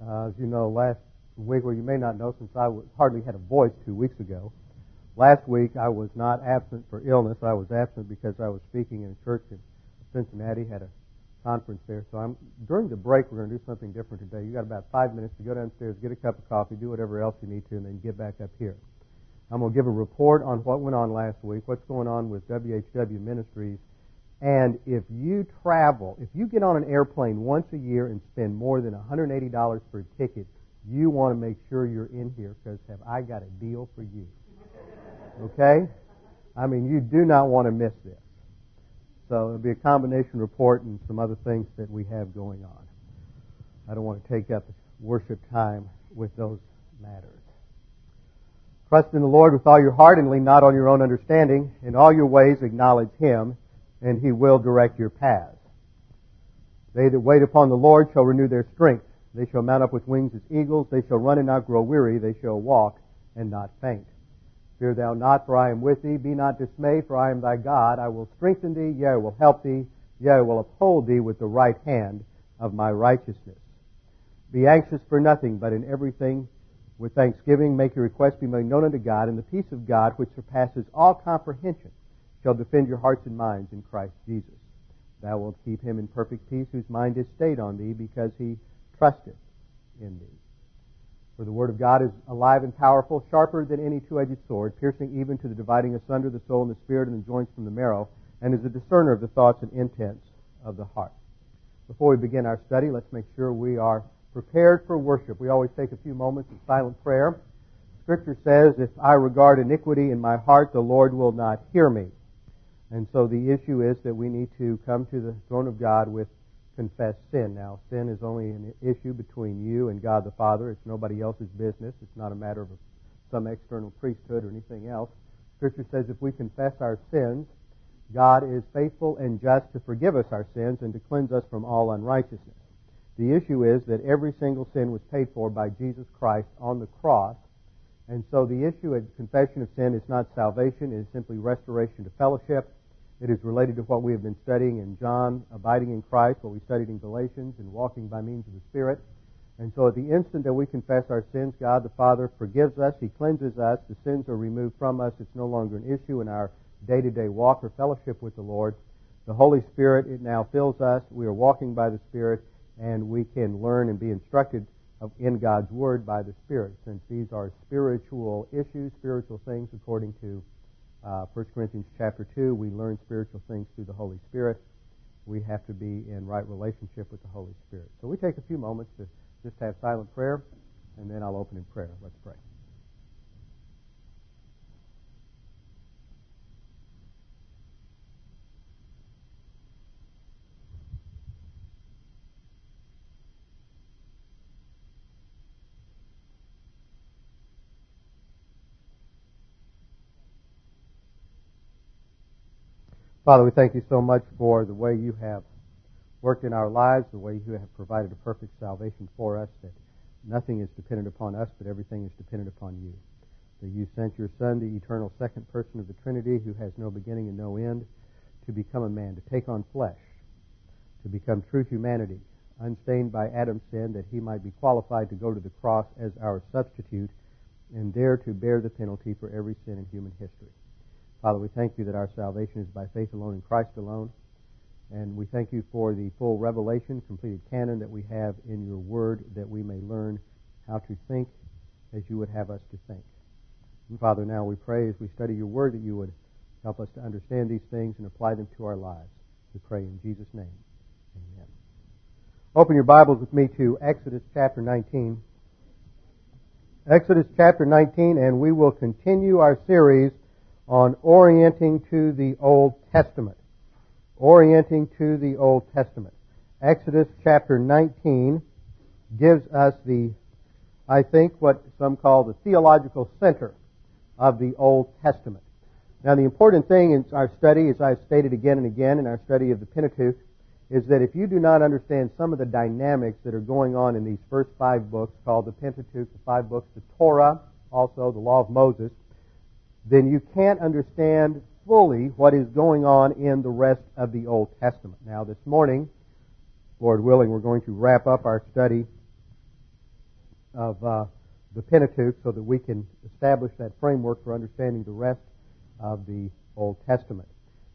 as you know, last week, or you may not know since I hardly had a voice 2 weeks ago, last week I was not absent for illness. I was absent because I was speaking in a church in Cincinnati, had a conference there. So during the break, we're going to do something different today. You've got about 5 minutes to go downstairs, get a cup of coffee, do whatever else you need to, and then get back up here. I'm going to give a report on what went on last week, what's going on with WHW Ministries. And if you travel, if you get on an airplane once a year and spend more than $180 for a ticket, you want to make sure you're in here, because have I got a deal for you. Okay? I mean, you do not want to miss this. So it'll be a combination report and some other things that we have going on. I don't want to take up worship time with those matters. Trust in the Lord with all your heart and lean not on your own understanding. In all your ways acknowledge Him, and He will direct your paths. They that wait upon the Lord shall renew their strength. They shall mount up with wings as eagles. They shall run and not grow weary. They shall walk and not faint. Fear thou not, for I am with thee. Be not dismayed, for I am thy God. I will strengthen thee. Yea, I will help thee. Yea, I will uphold thee with the right hand of my righteousness. Be anxious for nothing, but in everything with thanksgiving make your request be made known unto God, and the peace of God, which surpasses all comprehension, shall defend your hearts and minds in Christ Jesus. Thou wilt keep him in perfect peace whose mind is stayed on thee, because he trusteth in thee. For the word of God is alive and powerful, sharper than any two-edged sword, piercing even to the dividing asunder the soul and the spirit and the joints from the marrow, and is a discerner of the thoughts and intents of the heart. Before we begin our study, let's make sure we are prepared for worship. We always take a few moments of silent prayer. Scripture says, if I regard iniquity in my heart, the Lord will not hear me. And so the issue is that we need to come to the throne of God with confessed sin. Now, sin is only an issue between you and God the Father. It's nobody else's business. It's not a matter of some external priesthood or anything else. Scripture says if we confess our sins, God is faithful and just to forgive us our sins and to cleanse us from all unrighteousness. The issue is that every single sin was paid for by Jesus Christ on the cross. And so the issue at confession of sin is not salvation. It is simply restoration to fellowship. It is related to what we have been studying in John, abiding in Christ, what we studied in Galatians, and walking by means of the Spirit. And so at the instant that we confess our sins, God the Father forgives us. He cleanses us. The sins are removed from us. It's no longer an issue in our day-to-day walk or fellowship with the Lord. The Holy Spirit, it now fills us. We are walking by the Spirit, and we can learn and be instructed in God's Word by the Spirit, since these are spiritual issues, spiritual things according to 1 Corinthians chapter 2, we learn spiritual things through the Holy Spirit. We have to be in right relationship with the Holy Spirit. So we take a few moments to just have silent prayer, and then I'll open in prayer. Let's pray. Father, we thank you so much for the way you have worked in our lives, the way you have provided a perfect salvation for us, that nothing is dependent upon us, but everything is dependent upon you. That you sent your Son, the eternal second person of the Trinity, who has no beginning and no end, to become a man, to take on flesh, to become true humanity, unstained by Adam's sin, that he might be qualified to go to the cross as our substitute and there to bear the penalty for every sin in human history. Father, we thank you that our salvation is by faith alone in Christ alone, and we thank you for the full revelation, completed canon that we have in your word, that we may learn how to think as you would have us to think. And Father, now we pray as we study your word that you would help us to understand these things and apply them to our lives. We pray in Jesus' name. Amen. Open your Bibles with me to Exodus chapter 19. Exodus chapter 19, and we will continue our series on orienting to the Old Testament. Orienting to the Old Testament. Exodus chapter 19, gives us the, I think, what some call the theological center of the Old Testament. Now, the important thing in our study, as I've stated again and again in our study of the Pentateuch, is that if you do not understand some of the dynamics that are going on in these first five books called the Pentateuch, the five books, the Torah, also the Law of Moses, then you can't understand fully what is going on in the rest of the Old Testament. Now, this morning, Lord willing, we're going to wrap up our study of the Pentateuch so that we can establish that framework for understanding the rest of the Old Testament.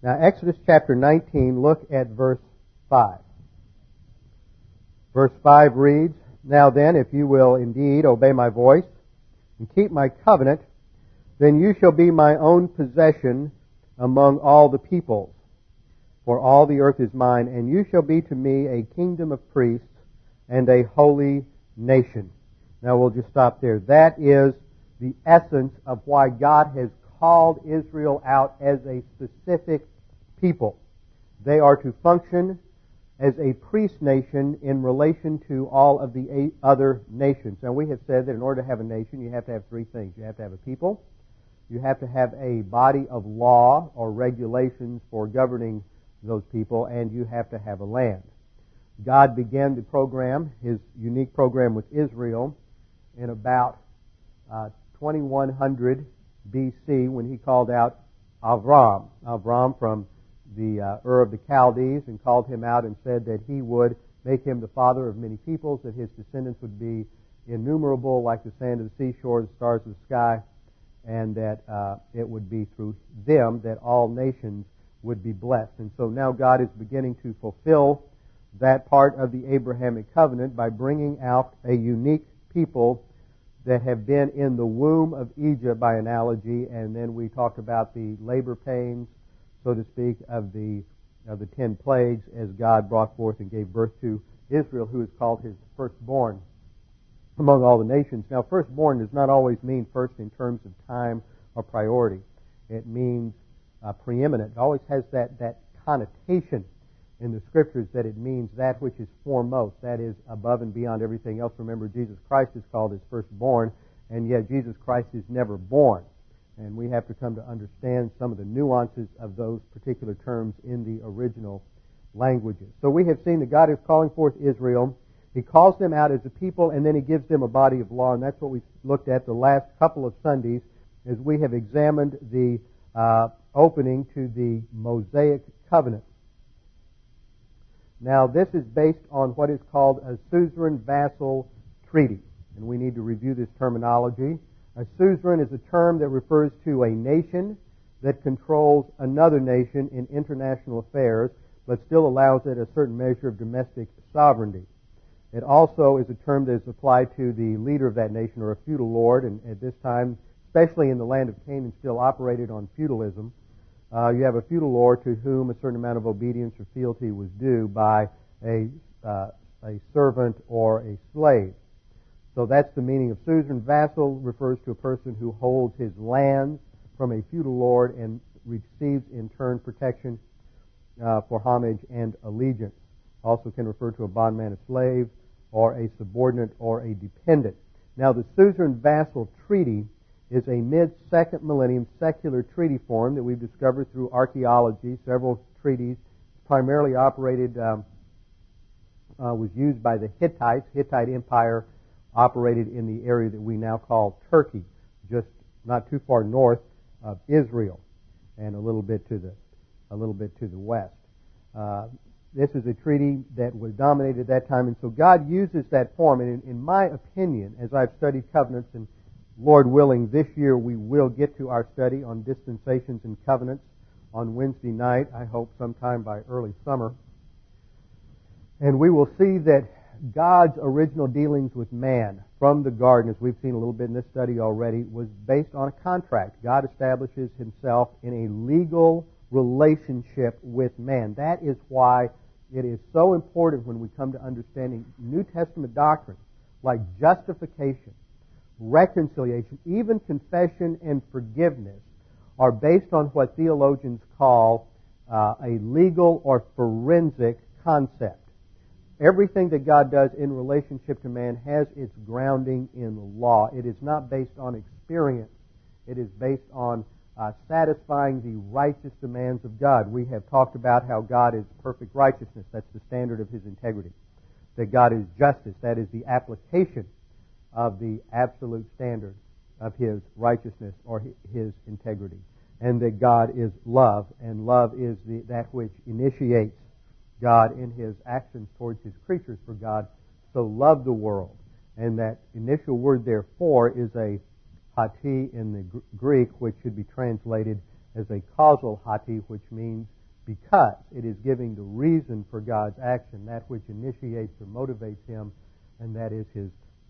Now, Exodus chapter 19, look at verse 5. Verse 5 reads, "Now then, if you will indeed obey my voice and keep my covenant, then you shall be my own possession among all the peoples, for all the earth is mine, and you shall be to me a kingdom of priests and a holy nation." Now we'll just stop there. That is the essence of why God has called Israel out as a specific people. They are to function as a priest nation in relation to all of the eight other nations. Now we have said that in order to have a nation, you have to have three things. You have to have a people, you have to have a body of law or regulations for governing those people, and you have to have a land. God began the program, his unique program with Israel, in about 2100 B.C. when he called out Avram from the Ur of the Chaldees, and called him out and said that he would make him the father of many peoples, that his descendants would be innumerable like the sand of the seashore, the stars of the sky, and that it would be through them that all nations would be blessed. And so now God is beginning to fulfill that part of the Abrahamic covenant by bringing out a unique people that have been in the womb of Egypt by analogy, and then we talked about the labor pains, so to speak, of the 10 plagues as God brought forth and gave birth to Israel, who is called his firstborn among all the nations. Now, firstborn does not always mean first in terms of time or priority. It means preeminent. It always has that connotation in the Scriptures that it means that which is foremost, that is above and beyond everything else. Remember, Jesus Christ is called his firstborn, and yet Jesus Christ is never born. And we have to come to understand some of the nuances of those particular terms in the original languages. So we have seen that God is calling forth Israel. He calls them out as a people, and then he gives them a body of law. And that's what we looked at the last couple of Sundays as we have examined the opening to the Mosaic covenant. Now, this is based on what is called a Suzerain-Vassal Treaty. And we need to review this terminology. A suzerain is a term that refers to a nation that controls another nation in international affairs, but still allows it a certain measure of domestic sovereignty. It also is a term that is applied to the leader of that nation, or a feudal lord, and at this time, especially in the land of Canaan, still operated on feudalism. You have a feudal lord to whom a certain amount of obedience or fealty was due by a servant or a slave. So that's the meaning of suzerain. Vassal refers to a person who holds his lands from a feudal lord and receives in turn protection for homage and allegiance. Also can refer to a bondman, a slave, or a subordinate or a dependent. Now the Suzerain-Vassal Treaty is a mid-second millennium secular treaty form that we've discovered through archaeology. Several treaties primarily operated, was used by the Hittites. Hittite Empire operated in the area that we now call Turkey, just not too far north of Israel, and a little bit to the west. This is a treaty that was dominated at that time, and so God uses that form. And in my opinion, as I've studied covenants, and Lord willing, this year we will get to our study on dispensations and covenants on Wednesday night, I hope sometime by early summer. And we will see that God's original dealings with man from the garden, as we've seen a little bit in this study already, was based on a contract. God establishes himself in a legal relationship with man. That is why it is so important when we come to understanding New Testament doctrines like justification, reconciliation, even confession and forgiveness are based on what theologians call a legal or forensic concept. Everything that God does in relationship to man has its grounding in the law. It is not based on experience. It is based on satisfying the righteous demands of God. We have talked about how God is perfect righteousness. That's the standard of His integrity. That God is justice. That is the application of the absolute standard of His righteousness or His integrity. And that God is love. And love is that which initiates God in His actions towards His creatures. For God so loved the world. And that initial word, therefore, is a hati in the Greek, which should be translated as a causal hati, which means because. It is giving the reason for God's action, that which initiates or motivates Him, and that is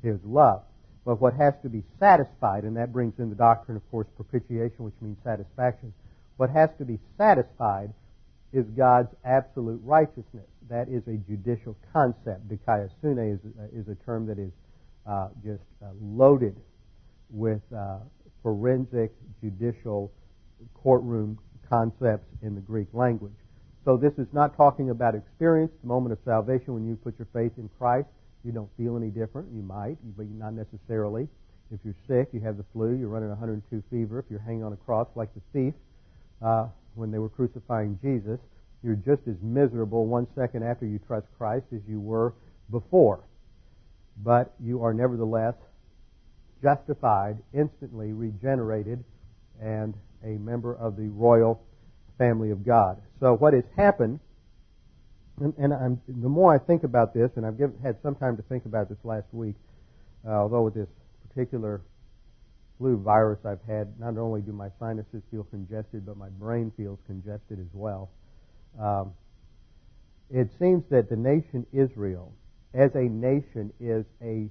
His love. But what has to be satisfied, and that brings in the doctrine, of course, propitiation, which means satisfaction. What has to be satisfied is God's absolute righteousness. That is a judicial concept. Dikaiosune is a term that is just loaded with forensic judicial courtroom concepts in the Greek language. So this is not talking about experience. The moment of salvation, when you put your faith in Christ, you don't feel any different. You might, but not necessarily. If you're sick, you have the flu, you're running 102 fever. If you're hanging on a cross like the thief when they were crucifying Jesus, you're just as miserable 1 second after you trust Christ as you were before. But you are nevertheless justified, instantly regenerated, and a member of the royal family of God. So what has happened, and the more I think about this, and I've had some time to think about this last week, although with this particular flu virus I've had, not only do my sinuses feel congested, but my brain feels congested as well. It seems that the nation Israel, as a nation, is a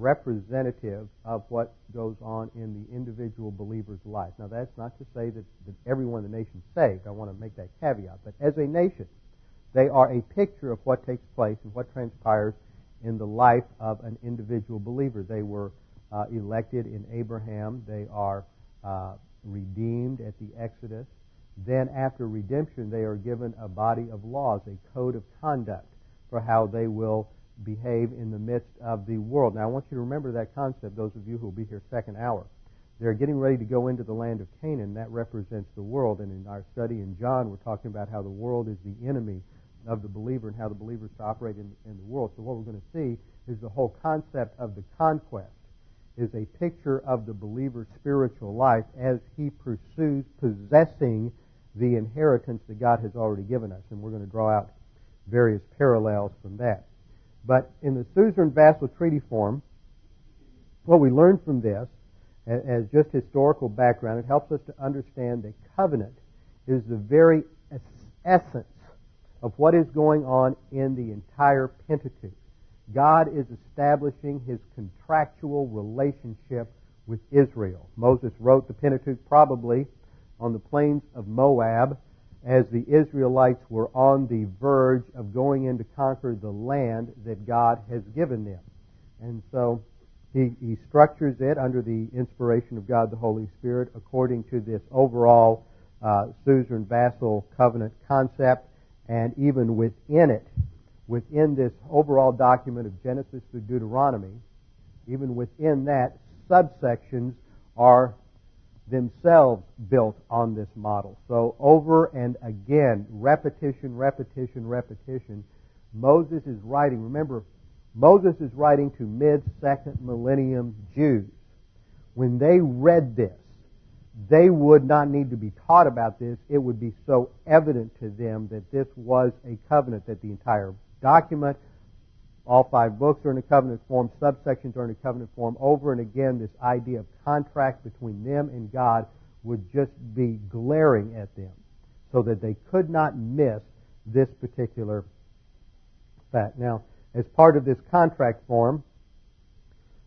representative of what goes on in the individual believer's life. Now, that's not to say that everyone in the nation is saved. I want to make that caveat. But as a nation, they are a picture of what takes place and what transpires in the life of an individual believer. They were elected in Abraham. They are redeemed at the Exodus. Then after redemption, they are given a body of laws, a code of conduct for how they will behave in the midst of the world. Now, I want you to remember that concept, those of you who will be here second hour. They're getting ready to go into the land of Canaan. That represents the world. And in our study in John, we're talking about how the world is the enemy of the believer and how the believer is to operate in the world. So what we're going to see is the whole concept of the conquest is a picture of the believer's spiritual life as he pursues possessing the inheritance that God has already given us. And we're going to draw out various parallels from that. But in the Suzerain-Vassal Treaty form, what we learn from this, as just historical background, it helps us to understand that covenant is the very essence of what is going on in the entire Pentateuch. God is establishing His contractual relationship with Israel. Moses wrote the Pentateuch probably on the plains of Moab, as the Israelites were on the verge of going in to conquer the land that God has given them. And so he structures it under the inspiration of God the Holy Spirit according to this overall suzerain-vassal covenant concept, and even within it, within this overall document of Genesis through Deuteronomy, even within that, subsections are themselves built on this model. So over and again, repetition, repetition, repetition. Moses is writing. Remember, Moses is writing to mid-second millennium Jews. When they read this, they would not need to be taught about this. It would be so evident to them that this was a covenant, that the entire document, all 5 books are in a covenant form. Subsections are in a covenant form. Over and again, this idea of contract between them and God would just be glaring at them so that they could not miss this particular fact. Now, as part of this contract form,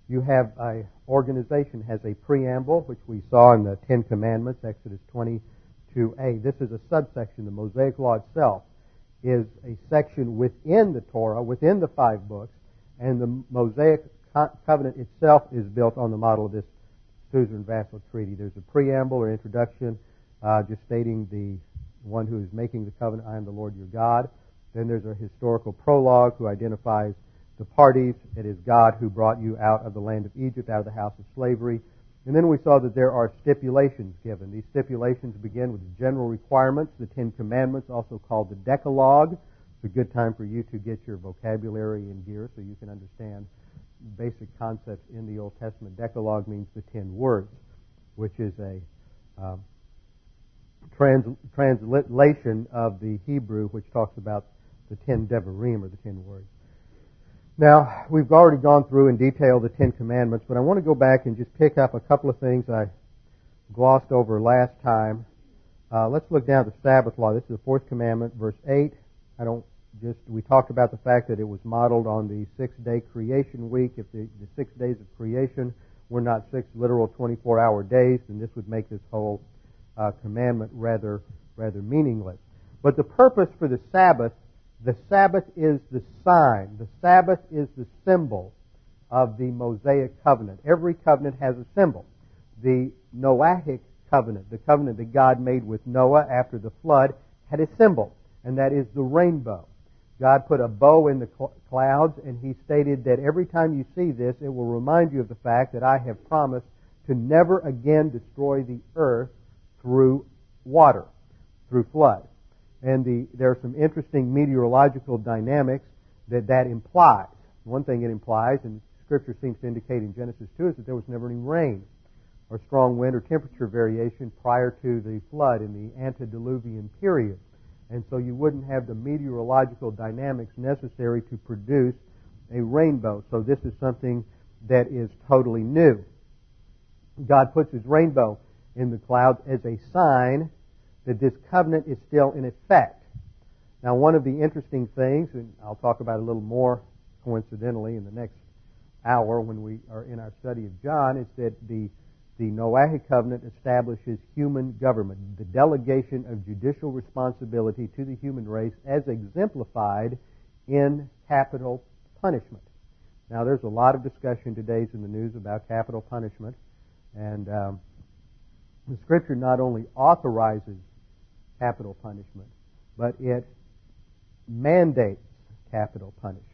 you have an organization has a preamble, which we saw in the Ten Commandments, Exodus 22a. This is a subsection. The Mosaic Law itself is a section within the Torah, within the 5 books, and the Mosaic Covenant itself is built on the model of this Suzerain-Vassal Treaty. There's a preamble or introduction just stating the one who is making the covenant, I am the Lord your God. Then there's a historical prologue who identifies the parties. It is God who brought you out of the land of Egypt, out of the house of slavery. And then we saw that there are stipulations given. These stipulations begin with general requirements, the Ten Commandments, also called the Decalogue. It's a good time for you to get your vocabulary in gear so you can understand basic concepts in the Old Testament. Decalogue means the 10 words, which is a translation of the Hebrew, which talks about the 10 devarim, or the 10 words. Now, we've already gone through in detail the 10 Commandments, but I want to go back and just pick up a couple of things I glossed over last time. Let's look down at the Sabbath law. This is the 4th commandment, verse 8. We talked about the fact that it was modeled on the 6-day creation week. If the 6 days of creation were not 6 literal 24-hour days, then this would make this whole commandment rather meaningless. But the purpose for the Sabbath is the sign. The Sabbath is the symbol of the Mosaic covenant. Every covenant has a symbol. The Noahic covenant, the covenant that God made with Noah after the flood, had a symbol, and that is the rainbow. God put a bow in the clouds, and He stated that every time you see this, it will remind you of the fact that I have promised to never again destroy the earth through water, through flood. And there are some interesting meteorological dynamics that implies. One thing it implies, and Scripture seems to indicate in Genesis 2, is that there was never any rain or strong wind or temperature variation prior to the flood in the antediluvian period. And so you wouldn't have the meteorological dynamics necessary to produce a rainbow. So this is something that is totally new. God puts His rainbow in the clouds as a sign that this covenant is still in effect. Now, one of the interesting things, and I'll talk about a little more coincidentally in the next hour when we are in our study of John, is that the Noahic covenant establishes human government, the delegation of judicial responsibility to the human race as exemplified in capital punishment. Now, there's a lot of discussion today in the news about capital punishment, and the Scripture not only authorizes capital punishment, but it mandates capital punishment.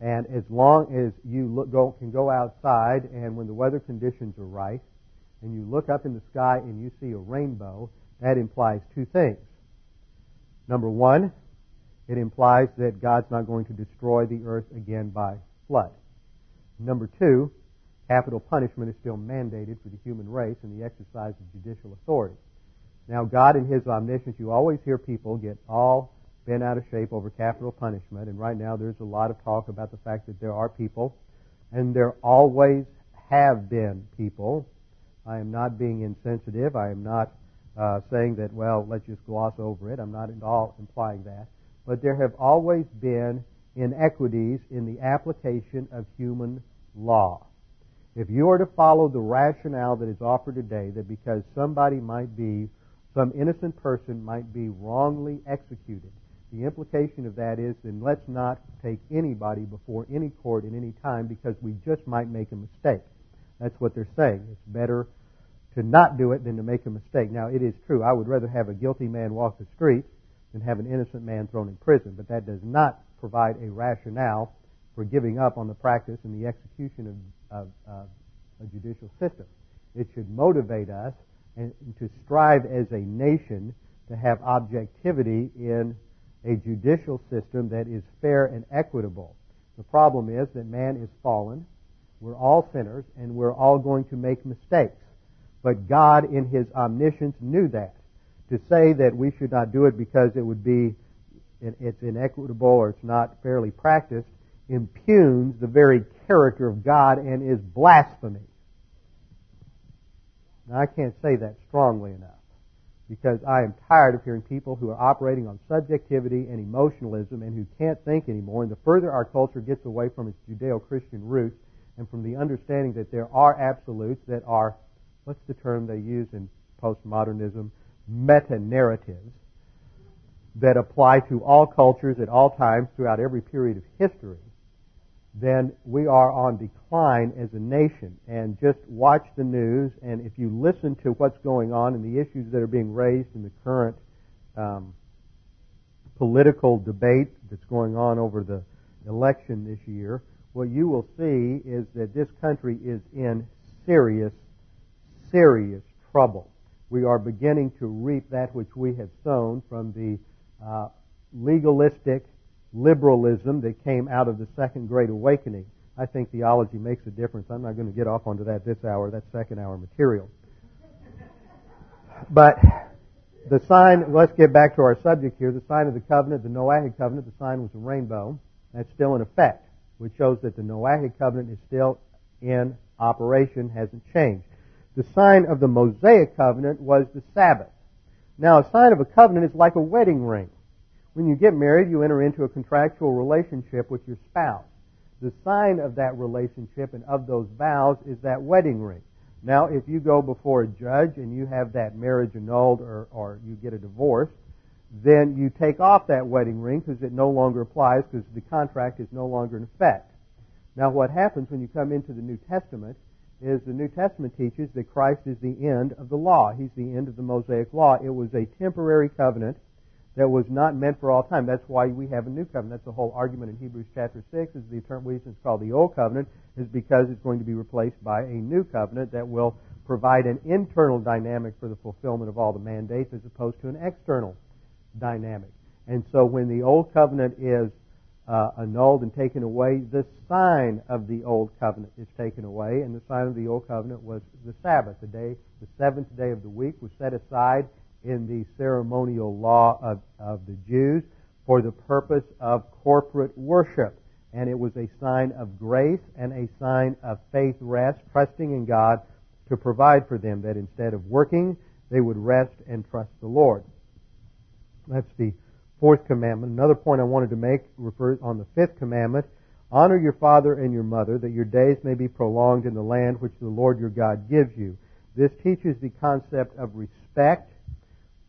And as long as you can go outside, and when the weather conditions are right, and you look up in the sky and you see a rainbow, that implies two things. Number one, it implies that God's not going to destroy the earth again by flood. Number two, capital punishment is still mandated for the human race in the exercise of judicial authority. Now, God in His omniscience, you always hear people get all bent out of shape over capital punishment, and right now there's a lot of talk about the fact that there are people, and there always have been people. I am not being insensitive. I am not saying that, well, let's just gloss over it. I'm not at all implying that. But there have always been inequities in the application of human law. If you are to follow the rationale that is offered today, that because some innocent person might be wrongly executed, the implication of that is, then let's not take anybody before any court at any time because we just might make a mistake. That's what they're saying. It's better to not do it than to make a mistake. Now, it is true. I would rather have a guilty man walk the street than have an innocent man thrown in prison, but that does not provide a rationale for giving up on the practice and the execution of a judicial system. It should motivate us and to strive as a nation to have objectivity in a judicial system that is fair and equitable. The problem is that man is fallen, we're all sinners, and we're all going to make mistakes. But God, in His omniscience, knew that. To say that we should not do it because it's inequitable or it's not fairly practiced impugns the very character of God and is blasphemy. Now, I can't say that strongly enough, because I am tired of hearing people who are operating on subjectivity and emotionalism and who can't think anymore. And the further our culture gets away from its Judeo-Christian roots and from the understanding that there are absolutes that are, what's the term they use in postmodernism, meta-narratives that apply to all cultures at all times throughout every period of history, then we are on decline as a nation. And just watch the news, and if you listen to what's going on and the issues that are being raised in the current political debate that's going on over the election this year, what you will see is that this country is in serious, serious trouble. We are beginning to reap that which we have sown from the legalistic liberalism that came out of the Second Great Awakening. I think theology makes a difference. I'm not going to get off onto that this hour. That's second hour material. But the sign, let's get back to our subject here, the sign of the covenant, the Noahic covenant, the sign was a rainbow. That's still in effect, which shows that the Noahic covenant is still in operation, hasn't changed. The sign of the Mosaic covenant was the Sabbath. Now, a sign of a covenant is like a wedding ring. When you get married, you enter into a contractual relationship with your spouse. The sign of that relationship and of those vows is that wedding ring. Now, if you go before a judge and you have that marriage annulled or you get a divorce, then you take off that wedding ring because it no longer applies because the contract is no longer in effect. Now, what happens when you come into the New Testament is the New Testament teaches that Christ is the end of the law. He's the end of the Mosaic Law. It was a temporary covenant that was not meant for all time. That's why we have a new covenant. That's the whole argument in Hebrews chapter 6 is the reason it's called the Old Covenant is because it's going to be replaced by a new covenant that will provide an internal dynamic for the fulfillment of all the mandates as opposed to an external dynamic. And so when the Old Covenant is annulled and taken away, the sign of the Old Covenant is taken away, and the sign of the Old Covenant was the Sabbath. The day, the seventh day of the week was set aside in the ceremonial law of the Jews for the purpose of corporate worship. And it was a sign of grace and a sign of faith rest, trusting in God to provide for them, that instead of working, they would rest and trust the Lord. That's the fourth commandment. Another point I wanted to make refers on the fifth commandment. Honor your father and your mother, that your days may be prolonged in the land which the Lord your God gives you. This teaches the concept of respect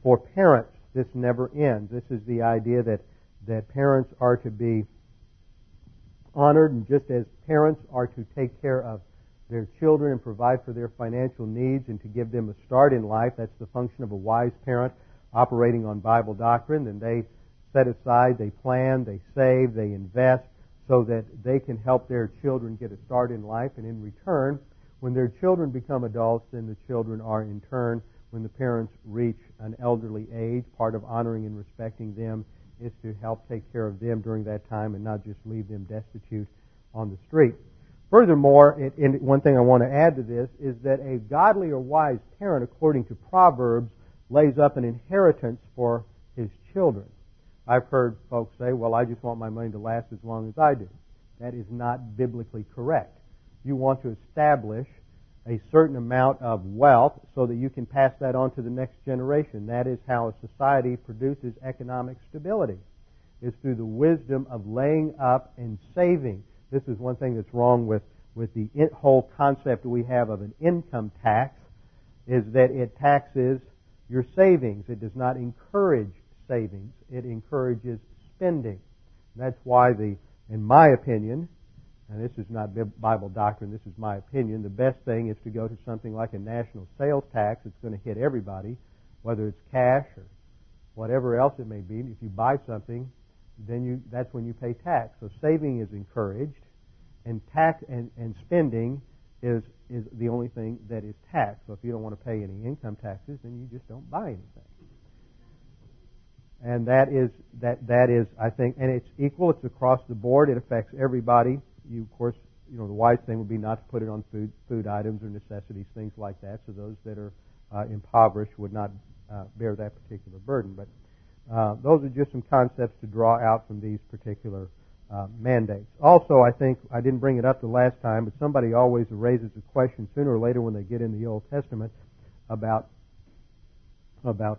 for parents. This never ends. This is the idea that parents are to be honored, and just as parents are to take care of their children and provide for their financial needs and to give them a start in life, that's the function of a wise parent operating on Bible doctrine, and they set aside, they plan, they save, they invest so that they can help their children get a start in life. And in return, when their children become adults, then the children are in turn, when the parents reach an elderly age, part of honoring and respecting them is to help take care of them during that time and not just leave them destitute on the street. Furthermore, and one thing I want to add to this is that a godly or wise parent, according to Proverbs, lays up an inheritance for his children. I've heard folks say, well, I just want my money to last as long as I do. That is not biblically correct. You want to establish a certain amount of wealth so that you can pass that on to the next generation. That is how a society produces economic stability. It's through the wisdom of laying up and saving. This is one thing that's wrong with the whole concept we have of an income tax, is that it taxes your savings. It does not encourage savings. It encourages spending. And that's why in my opinion, and this is not Bible doctrine, this is my opinion, the best thing is to go to something like a national sales tax that's going to hit everybody, whether it's cash or whatever else it may be. If you buy something, then that's when you pay tax. So saving is encouraged, and tax and spending is the only thing that is taxed. So if you don't want to pay any income taxes, then you just don't buy anything. And that is, I think, and it's equal, it's across the board, it affects everybody. You, of course, the wise thing would be not to put it on food items or necessities, things like that, so those that are impoverished would not bear that particular burden. But those are just some concepts to draw out from these particular mandates. Also, I think, I didn't bring it up the last time, but somebody always raises a question sooner or later when they get in the Old Testament about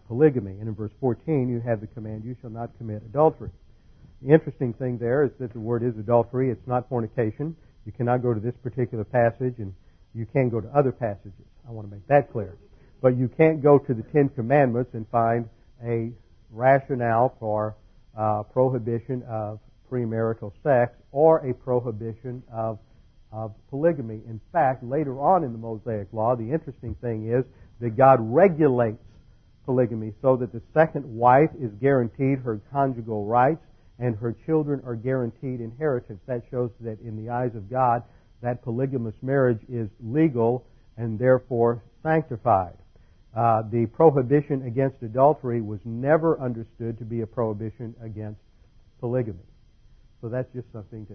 polygamy. And in verse 14, you have the command, you shall not commit adultery. The interesting thing there is that the word is adultery. It's not fornication. You cannot go to this particular passage, and you can go to other passages. I want to make that clear. But you can't go to the Ten Commandments and find a rationale for prohibition of premarital sex or a prohibition of polygamy. In fact, later on in the Mosaic Law, the interesting thing is that God regulates polygamy so that the second wife is guaranteed her conjugal rights and her children are guaranteed inheritance. That shows that in the eyes of God, that polygamous marriage is legal and therefore sanctified. The prohibition against adultery was never understood to be a prohibition against polygamy. So that's just something to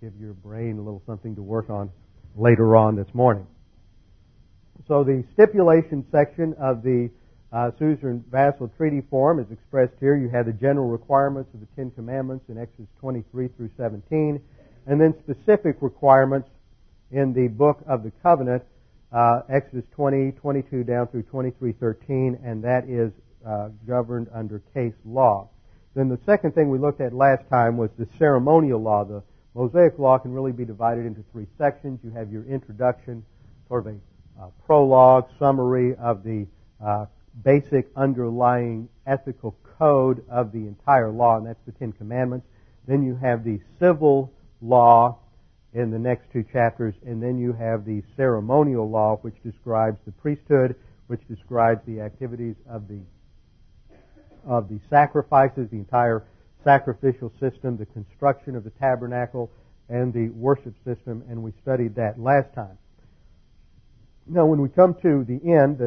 give your brain a little something to work on later on this morning. So the stipulation section of the Suzerain-Vassal Treaty form is expressed here. You have the general requirements of the Ten Commandments in Exodus 23 through 17, and then specific requirements in the Book of the Covenant, Exodus 20, 22 down through 23:13, and that is governed under case law. Then the second thing we looked at last time was the ceremonial law. The Mosaic Law can really be divided into three sections. You have your introduction, sort of a prologue, summary of the basic underlying ethical code of the entire law, and that's the Ten Commandments. Then you have the civil law in the next two chapters, and then you have the ceremonial law, which describes the priesthood, which describes the activities of the sacrifices, the entire sacrificial system, the construction of the tabernacle, and the worship system, and we studied that last time. Now, when we come to the end,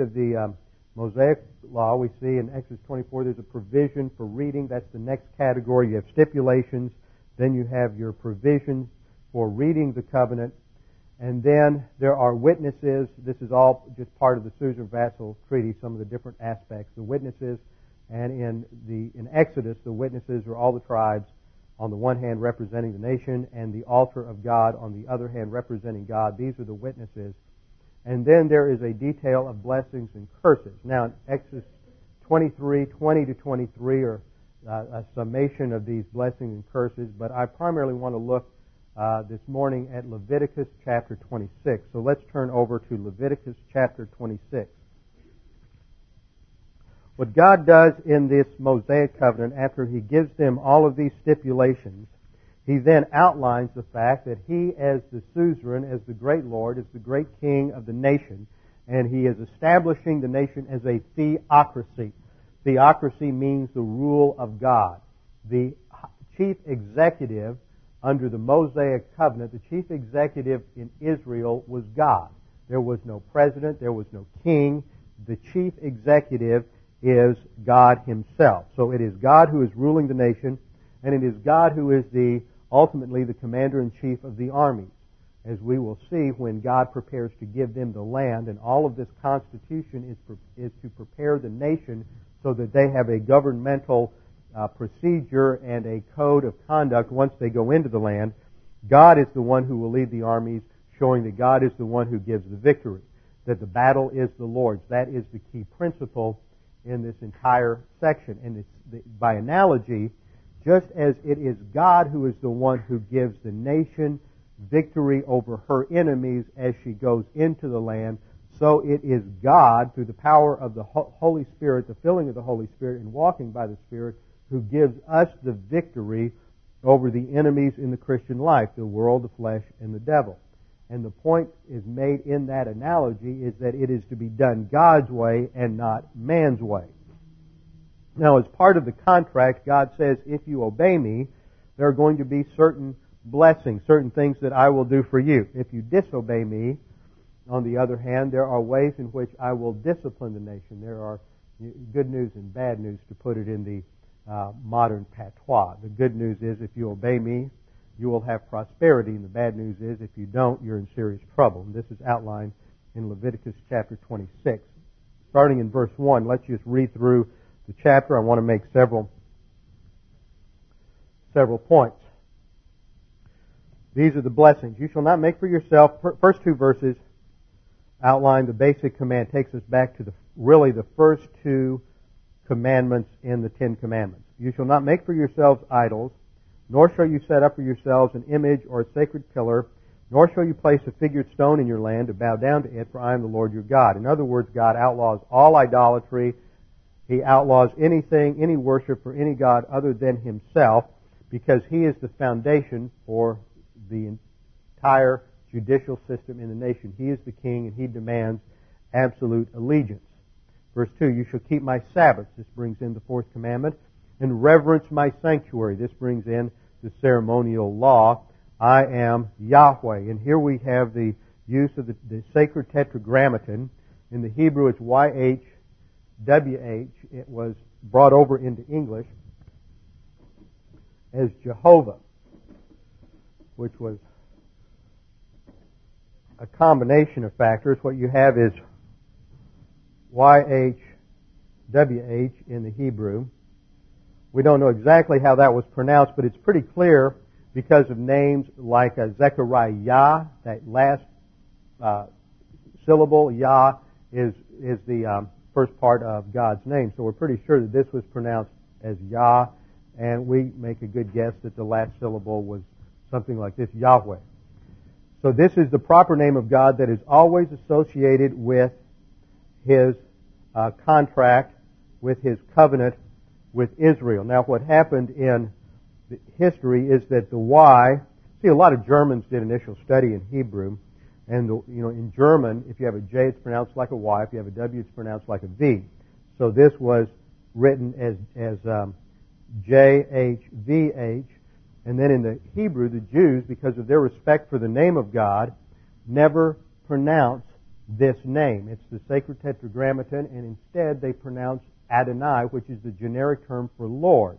of the Mosaic Law, we see in Exodus 24 there's a provision for reading. That's the next category. You have stipulations. Then you have your provision for reading the covenant. And then there are witnesses. This is all just part of the Suzerain-Vassal Treaty, some of the different aspects. The witnesses, and in Exodus, the witnesses are all the tribes, on the one hand representing the nation, and the altar of God on the other hand representing God. These are the witnesses. And then there is a detail of blessings and curses. Now, in Exodus 23, 20 to 23 are a summation of these blessings and curses, but I primarily want to look this morning at Leviticus chapter 26. So let's turn over to Leviticus chapter 26. What God does in this Mosaic covenant, after He gives them all of these stipulations, He then outlines the fact that He, as the suzerain, as the great Lord, is the great king of the nation, and He is establishing the nation as a theocracy. Theocracy means the rule of God. The chief executive under the Mosaic covenant, the chief executive in Israel was God. There was no president, there was no king. The chief executive is God Himself. So it is God who is ruling the nation, and it is God who is ultimately the commander-in-chief of the armies, as we will see when God prepares to give them the land. And all of this constitution is to prepare the nation so that they have a governmental procedure and a code of conduct once they go into the land. God is the one who will lead the armies, showing that God is the one who gives the victory, that the battle is the Lord's. That is the key principle in this entire section. And by analogy, just as it is God who is the one who gives the nation victory over her enemies as she goes into the land, so it is God, through the power of the Holy Spirit, the filling of the Holy Spirit, and walking by the Spirit, who gives us the victory over the enemies in the Christian life, the world, the flesh, and the devil. And the point is made in that analogy is that it is to be done God's way and not man's way. Now, as part of the contract, God says, if you obey me, there are going to be certain blessings, certain things that I will do for you. If you disobey me, on the other hand, there are ways in which I will discipline the nation. There are good news and bad news, to put it in the modern patois. The good news is, if you obey me, you will have prosperity, and the bad news is, if you don't, you're in serious trouble. And this is outlined in Leviticus chapter 26. Starting in verse 1, let's just read through the chapter. I want to make several points. These are the blessings. You shall not make for yourself. First two verses outline the basic command. Takes us back to the first two commandments in the Ten Commandments. You shall not make for yourselves idols, nor shall you set up for yourselves an image or a sacred pillar, nor shall you place a figured stone in your land to bow down to it, for I am the Lord your God. In other words, God outlaws all idolatry. He outlaws anything, any worship for any god other than Himself, because He is the foundation for the entire judicial system in the nation. He is the king, and He demands absolute allegiance. Verse 2, you shall keep my Sabbaths. This brings in the fourth commandment. And reverence my sanctuary. This brings in the ceremonial law. I am Yahweh. And here we have the use of the sacred tetragrammaton. In the Hebrew, it's YHWH. It was brought over into English as Jehovah, which was a combination of factors. What you have is YHWH in the Hebrew. We don't know exactly how that was pronounced, but it's pretty clear because of names like Zechariah. That last syllable, Yah, is the first part of God's name. So we're pretty sure that this was pronounced as Yah, and we make a good guess that the last syllable was something like this, Yahweh. So this is the proper name of God that is always associated with his contract, with his covenant with Israel. Now, what happened in history is that the Y, see, a lot of Germans did initial study in Hebrew, and in German, if you have a J, it's pronounced like a Y. If you have a W, it's pronounced like a V. So this was written as JHVH. And then in the Hebrew, the Jews, because of their respect for the name of God, never pronounce this name. It's the sacred tetragrammaton, and instead they pronounce Adonai, which is the generic term for Lord.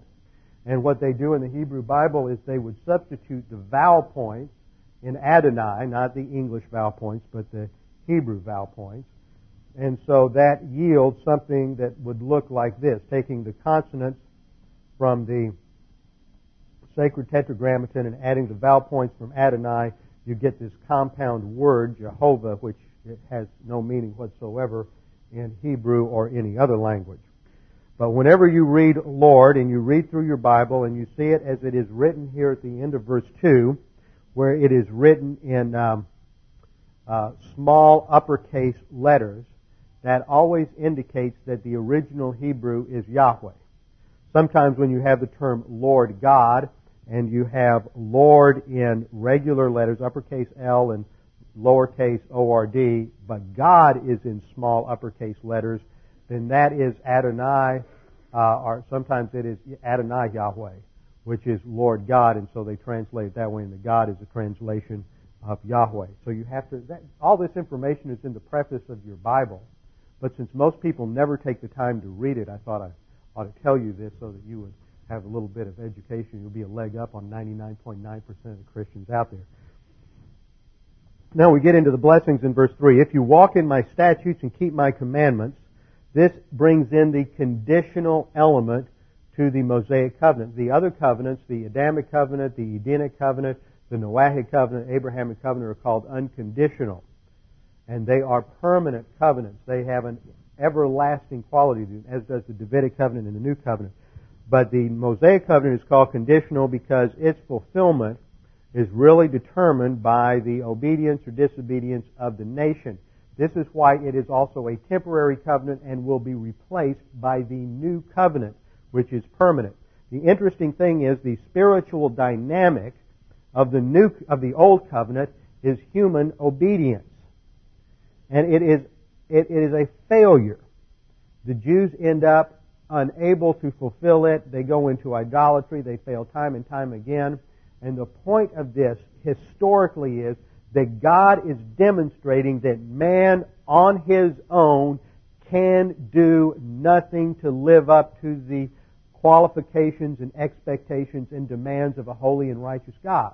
And what they do in the Hebrew Bible is they would substitute the vowel points in Adonai, not the English vowel points, but the Hebrew vowel points. And so that yields something that would look like this, taking the consonants from the sacred tetragrammaton and adding the vowel points from Adonai, you get this compound word, Jehovah, which has no meaning whatsoever in Hebrew or any other language. But whenever you read Lord and you read through your Bible and you see it as it is written here at the end of verse 2, where it is written in small uppercase letters, that always indicates that the original Hebrew is Yahweh. Sometimes when you have the term Lord God, and you have Lord in regular letters, uppercase L and lowercase O-R-D, but God is in small uppercase letters, then that is Adonai, or sometimes it is Adonai Yahweh, which is Lord God, and so they translate it that way, and the God is a translation of Yahweh. So you have to, all this information is in the preface of your Bible, but since most people never take the time to read it, I thought I ought to tell you this so that you would have a little bit of education. You'll be a leg up on 99.9% of the Christians out there. Now we get into the blessings in verse 3. If you walk in my statutes and keep my commandments, this brings in the conditional element to the Mosaic covenant. The other covenants, the Adamic covenant, the Edenic covenant, the Noahic covenant, Abrahamic covenant, are called unconditional. And they are permanent covenants. They have an everlasting quality, as does the Davidic covenant and the New covenant. But the Mosaic covenant is called conditional because its fulfillment is really determined by the obedience or disobedience of the nation. This is why it is also a temporary covenant and will be replaced by the new covenant, which is permanent. The interesting thing is the spiritual dynamic of the old covenant is human obedience. And it is a failure. The Jews end up unable to fulfill it. They go into idolatry. They fail time and time again. And the point of this historically is that God is demonstrating that man on his own can do nothing to live up to the qualifications and expectations and demands of a holy and righteous God.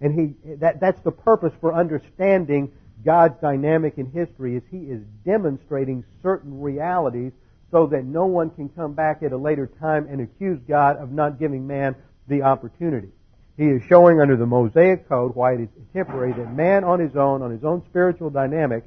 And that's the purpose for understanding God's dynamic in history, is he is demonstrating certain realities so that no one can come back at a later time and accuse God of not giving man the opportunity. He is showing under the Mosaic Code why it is temporary that man on his own spiritual dynamic,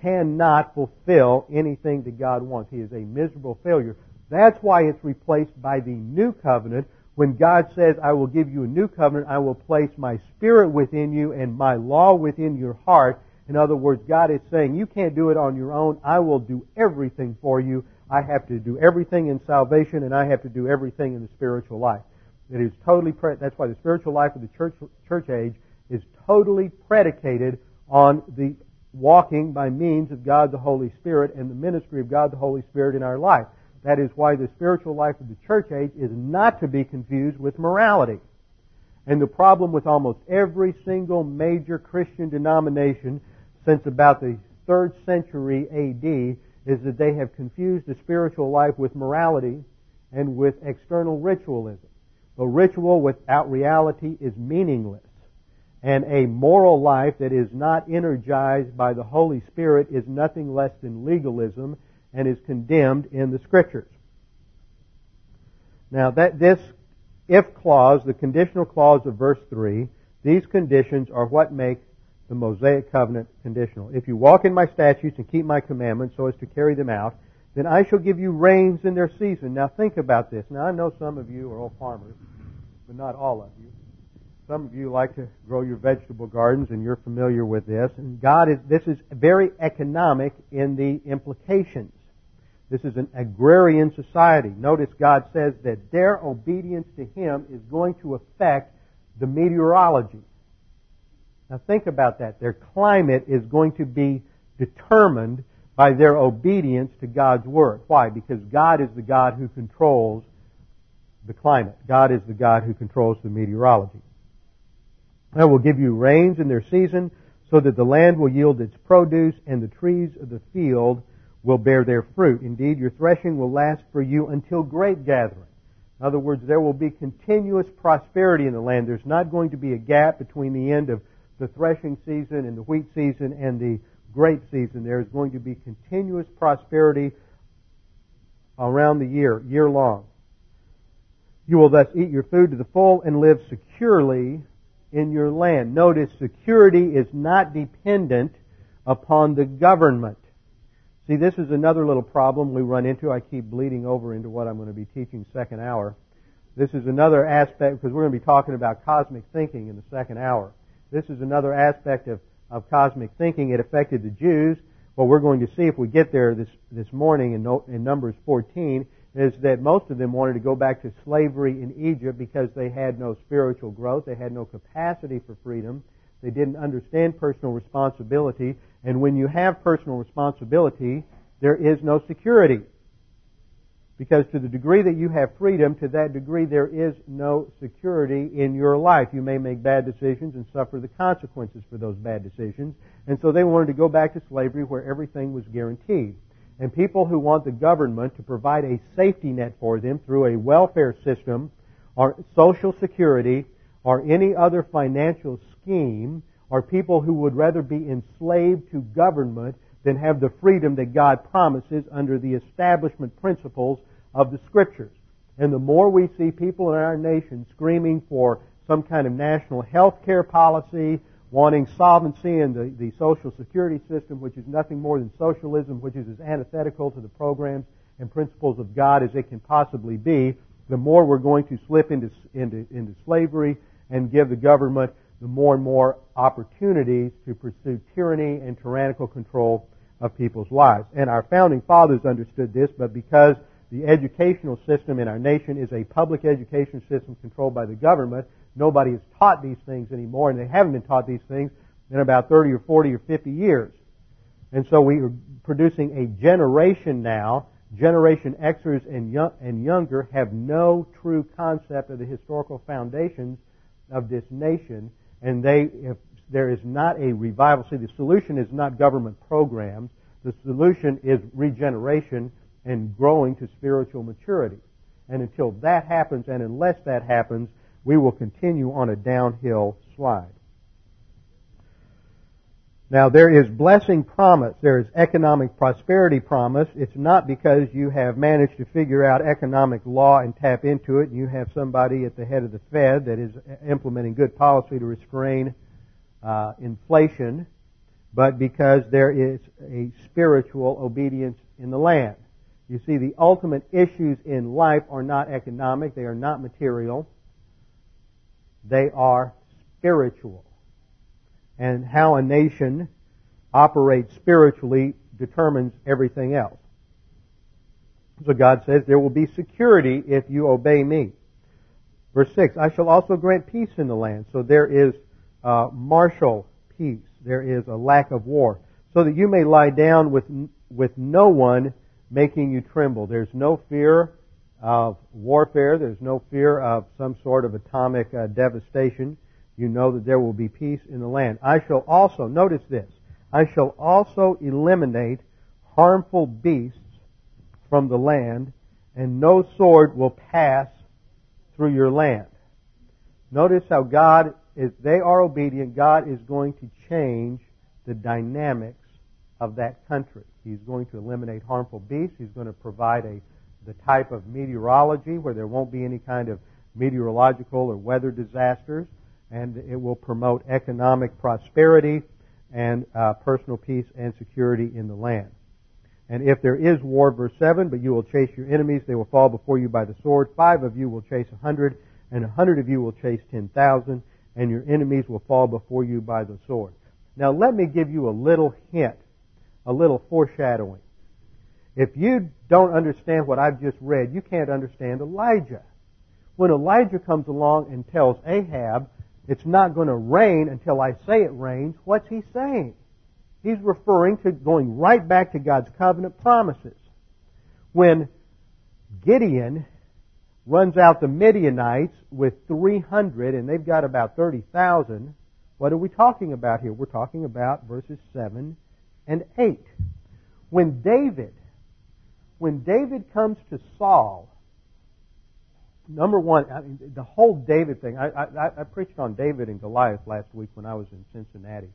cannot fulfill anything that God wants. He is a miserable failure. That's why it's replaced by the new covenant. When God says, I will give you a new covenant, I will place my spirit within you and my law within your heart. In other words, God is saying, you can't do it on your own. I will do everything for you. I have to do everything in salvation, and I have to do everything in the spiritual life. It is totally that's why the spiritual life of the church age is totally predicated on the walking by means of God the Holy Spirit and the ministry of God the Holy Spirit in our life. That is why the spiritual life of the church age is not to be confused with morality. And the problem with almost every single major Christian denomination since about the 3rd century A.D. is that they have confused the spiritual life with morality and with external ritualism. A ritual without reality is meaningless. And a moral life that is not energized by the Holy Spirit is nothing less than legalism and is condemned in the Scriptures. Now, this if clause, the conditional clause of verse 3, these conditions are what make the Mosaic Covenant conditional. If you walk in my statutes and keep my commandments so as to carry them out, then I shall give you rains in their season. Now think about this. Now I know some of you are all farmers, but not all of you. Some of you like to grow your vegetable gardens and you're familiar with this. And this is very economic in the implications. This is an agrarian society. Notice God says that their obedience to Him is going to affect the meteorology. Now think about that. Their climate is going to be determined by their obedience to God's Word. Why? Because God is the God who controls the climate. God is the God who controls the meteorology. I will give you rains in their season so that the land will yield its produce and the trees of the field will bear their fruit. Indeed, your threshing will last for you until grape gathering. In other words, there will be continuous prosperity in the land. There's not going to be a gap between the end of the threshing season and the wheat season and the grape season. There is going to be continuous prosperity around the year long. You will thus eat your food to the full and live securely in your land. Notice, security is not dependent upon the government. See, this is another little problem we run into. I keep bleeding over into what I'm going to be teaching second hour. This is another aspect, because we're going to be talking about cosmic thinking in the second hour. This is another aspect of cosmic thinking. It affected the Jews. What we're going to see if we get there this morning in Numbers 14 is that most of them wanted to go back to slavery in Egypt because they had no spiritual growth. They had no capacity for freedom. They didn't understand personal responsibility. And when you have personal responsibility, there is no security. Because to the degree that you have freedom, to that degree there is no security in your life. You may make bad decisions and suffer the consequences for those bad decisions. And so they wanted to go back to slavery where everything was guaranteed. And people who want the government to provide a safety net for them through a welfare system or social security or any other financial scheme are people who would rather be enslaved to government than have the freedom that God promises under the establishment principles of the Scriptures. And the more we see people in our nation screaming for some kind of national health care policy, wanting solvency in the social security system, which is nothing more than socialism, which is as antithetical to the programs and principles of God as it can possibly be, the more we're going to slip into slavery and give the government the more and more opportunities to pursue tyranny and tyrannical control of people's lives. And our founding fathers understood this, but because the educational system in our nation is a public education system controlled by the government, nobody is taught these things anymore, and they haven't been taught these things in about 30 or 40 or 50 years. And so we are producing a generation now. Generation Xers and younger have no true concept of the historical foundations of this nation, and if there is not a revival. See, the solution is not government programs. The solution is regeneration and growing to spiritual maturity. And until that happens, and unless that happens, we will continue on a downhill slide. Now, there is blessing promise. There is economic prosperity promise. It's not because you have managed to figure out economic law and tap into it, and you have somebody at the head of the Fed that is implementing good policy to restrain inflation, but because there is a spiritual obedience in the land. You see, the ultimate issues in life are not economic. They are not material. They are spiritual. And how a nation operates spiritually determines everything else. So God says, there will be security if you obey me. Verse 6, I shall also grant peace in the land. So there is martial peace. There is a lack of war. so that you may lie down with no one making you tremble. There's no fear of warfare. There's no fear of some sort of atomic devastation. You know that there will be peace in the land. I shall also, notice this, I shall also eliminate harmful beasts from the land, and no sword will pass through your land. Notice how God, if they are obedient, God is going to change the dynamics of that country. He's going to eliminate harmful beasts. He's going to provide the type of meteorology where there won't be any kind of meteorological or weather disasters, and it will promote economic prosperity and personal peace and security in the land. And if there is war, verse 7, but you will chase your enemies, they will fall before you by the sword. 5 of you will chase 100, and 100 of you will chase 10,000, and your enemies will fall before you by the sword. Now let me give you a little hint, a little foreshadowing. If you don't understand what I've just read, you can't understand Elijah. When Elijah comes along and tells Ahab, it's not going to rain until I say it rains, what's he saying? He's referring to going right back to God's covenant promises. When Gideon runs out the Midianites with 300 and they've got about 30,000, what are we talking about here? We're talking about verses 7 and 8. When David comes to Saul, number one, I mean, the whole David thing, I preached on David and Goliath last week when I was in Cincinnati.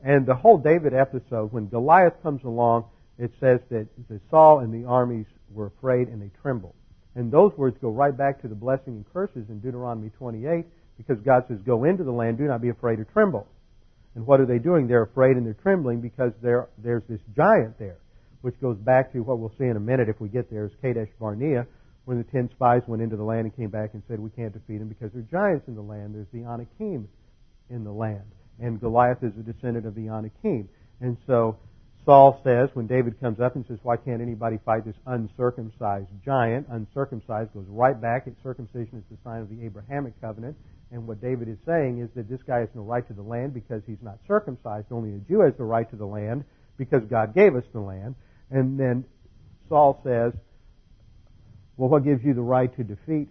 And the whole David episode, when Goliath comes along, it says that Saul and the armies were afraid and they trembled. And those words go right back to the blessing and curses in Deuteronomy 28, because God says, go into the land, do not be afraid or tremble. And what are they doing? They're afraid and they're trembling because there's this giant there, which goes back to what we'll see in a minute if we get there, is Kadesh Barnea, when the 10 spies went into the land and came back and said, we can't defeat them because there are giants in the land. There's the Anakim in the land. And Goliath is a descendant of the Anakim. And so Saul says, when David comes up and says, why can't anybody fight this uncircumcised giant? Uncircumcised goes right back. Circumcision is the sign of the Abrahamic covenant. And what David is saying is that this guy has no right to the land because he's not circumcised. Only a Jew has the right to the land because God gave us the land. And then Saul says, well, what gives you the right to defeat,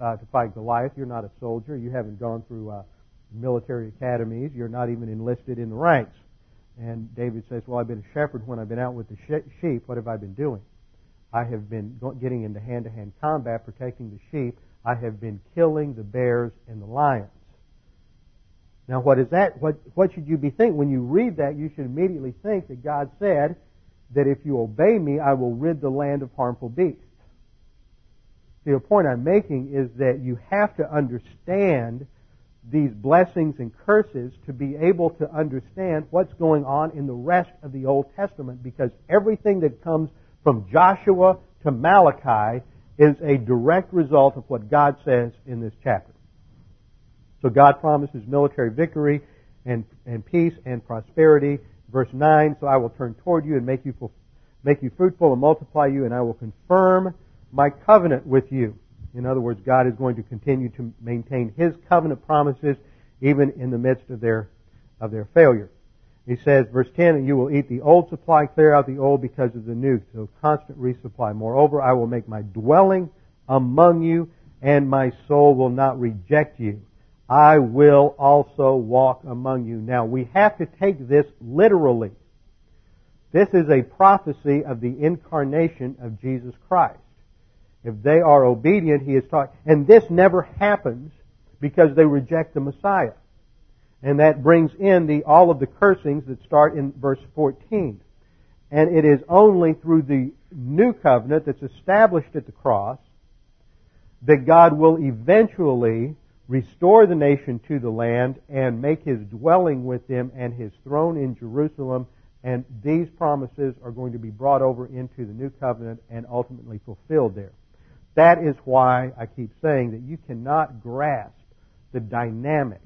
to fight Goliath? You're not a soldier. You haven't gone through military academies. You're not even enlisted in the ranks. And David says, well, I've been a shepherd when I've been out with the sheep. What have I been doing? I have been getting into hand-to-hand combat, protecting the sheep. I have been killing the bears and the lions. Now, what is that? What should you be thinking? When you read that, you should immediately think that God said that if you obey me, I will rid the land of harmful beasts. The point I'm making is that you have to understand these blessings and curses to be able to understand what's going on in the rest of the Old Testament, because everything that comes from Joshua to Malachi is a direct result of what God says in this chapter. So God promises military victory and peace and prosperity. Verse 9, so I will turn toward you and make you fruitful and multiply you, and I will confirm my covenant with you. In other words, God is going to continue to maintain His covenant promises even in the midst of their failure. He says, verse 10, and you will eat the old supply, clear out the old because of the new, so constant resupply. Moreover, I will make my dwelling among you, and my soul will not reject you. I will also walk among you. Now, we have to take this literally. This is a prophecy of the incarnation of Jesus Christ. If they are obedient, He is taught. And this never happens because they reject the Messiah. And that brings in all of the cursings that start in verse 14. And it is only through the new covenant that's established at the cross that God will eventually restore the nation to the land and make His dwelling with them and His throne in Jerusalem. And these promises are going to be brought over into the new covenant and ultimately fulfilled there. That is why I keep saying that you cannot grasp the dynamics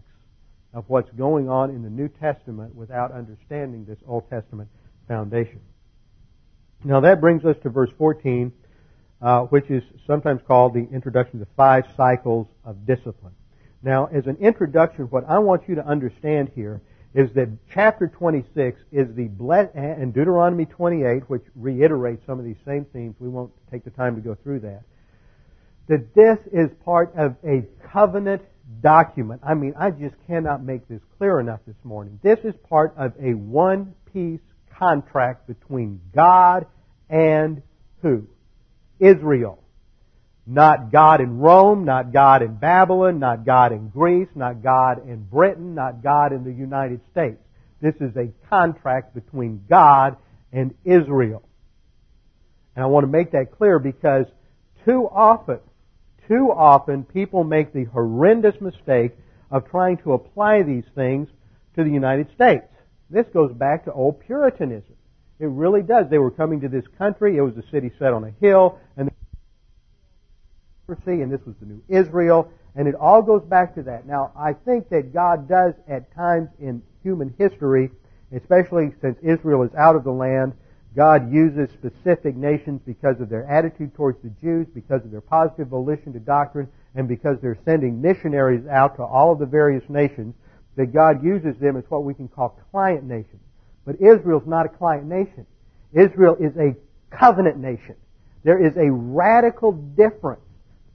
of what's going on in the New Testament without understanding this Old Testament foundation. Now that brings us to verse 14, which is sometimes called the introduction to 5 cycles of discipline. Now, as an introduction, what I want you to understand here is that chapter 26 is the blessing, and Deuteronomy 28, which reiterates some of these same themes. We won't take the time to go through that. That this is part of a covenant document. I mean, I just cannot make this clear enough this morning. This is part of a one-piece contract between God and who? Israel. Not God in Rome, not God in Babylon, not God in Greece, not God in Britain, not God in the United States. This is a contract between God and Israel. And I want to make that clear because too often people make the horrendous mistake of trying to apply these things to the United States. This goes back to old Puritanism. It really does. They were coming to this country. It was a city set on a hill, and this was the new Israel, and it all goes back to that. Now, I think that God does at times in human history, especially since Israel is out of the land, God uses specific nations because of their attitude towards the Jews, because of their positive volition to doctrine, and because they're sending missionaries out to all of the various nations, that God uses them as what we can call client nations. But Israel's not a client nation. Israel is a covenant nation. There is a radical difference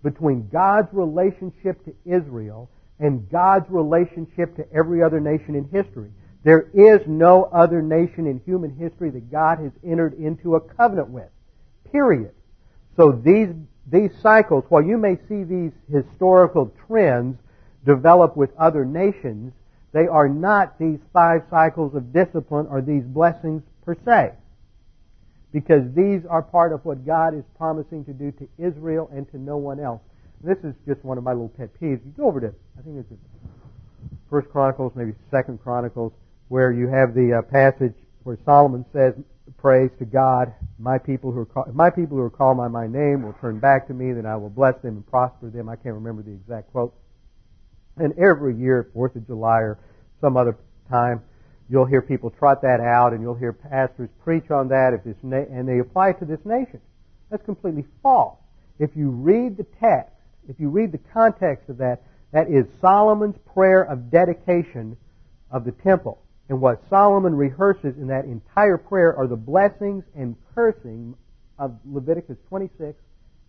between God's relationship to Israel and God's relationship to every other nation in history. There is no other nation in human history that God has entered into a covenant with. Period. So these cycles, while you may see these historical trends develop with other nations, they are not these five cycles of discipline or these blessings per se, because these are part of what God is promising to do to Israel and to no one else. This is just one of my little pet peeves. You go over to, I think it's First Chronicles, maybe Second Chronicles, where you have the passage where Solomon says, prays to God, my people who are called by my name will turn back to me, then I will bless them and prosper them. I can't remember the exact quote. And every year, 4th of July or some other time, you'll hear people trot that out, and you'll hear pastors preach on that, and they apply it to this nation. That's completely false. If you read the text, if you read the context of that, that is Solomon's prayer of dedication of the temple. And what Solomon rehearses in that entire prayer are the blessings and cursing of Leviticus 26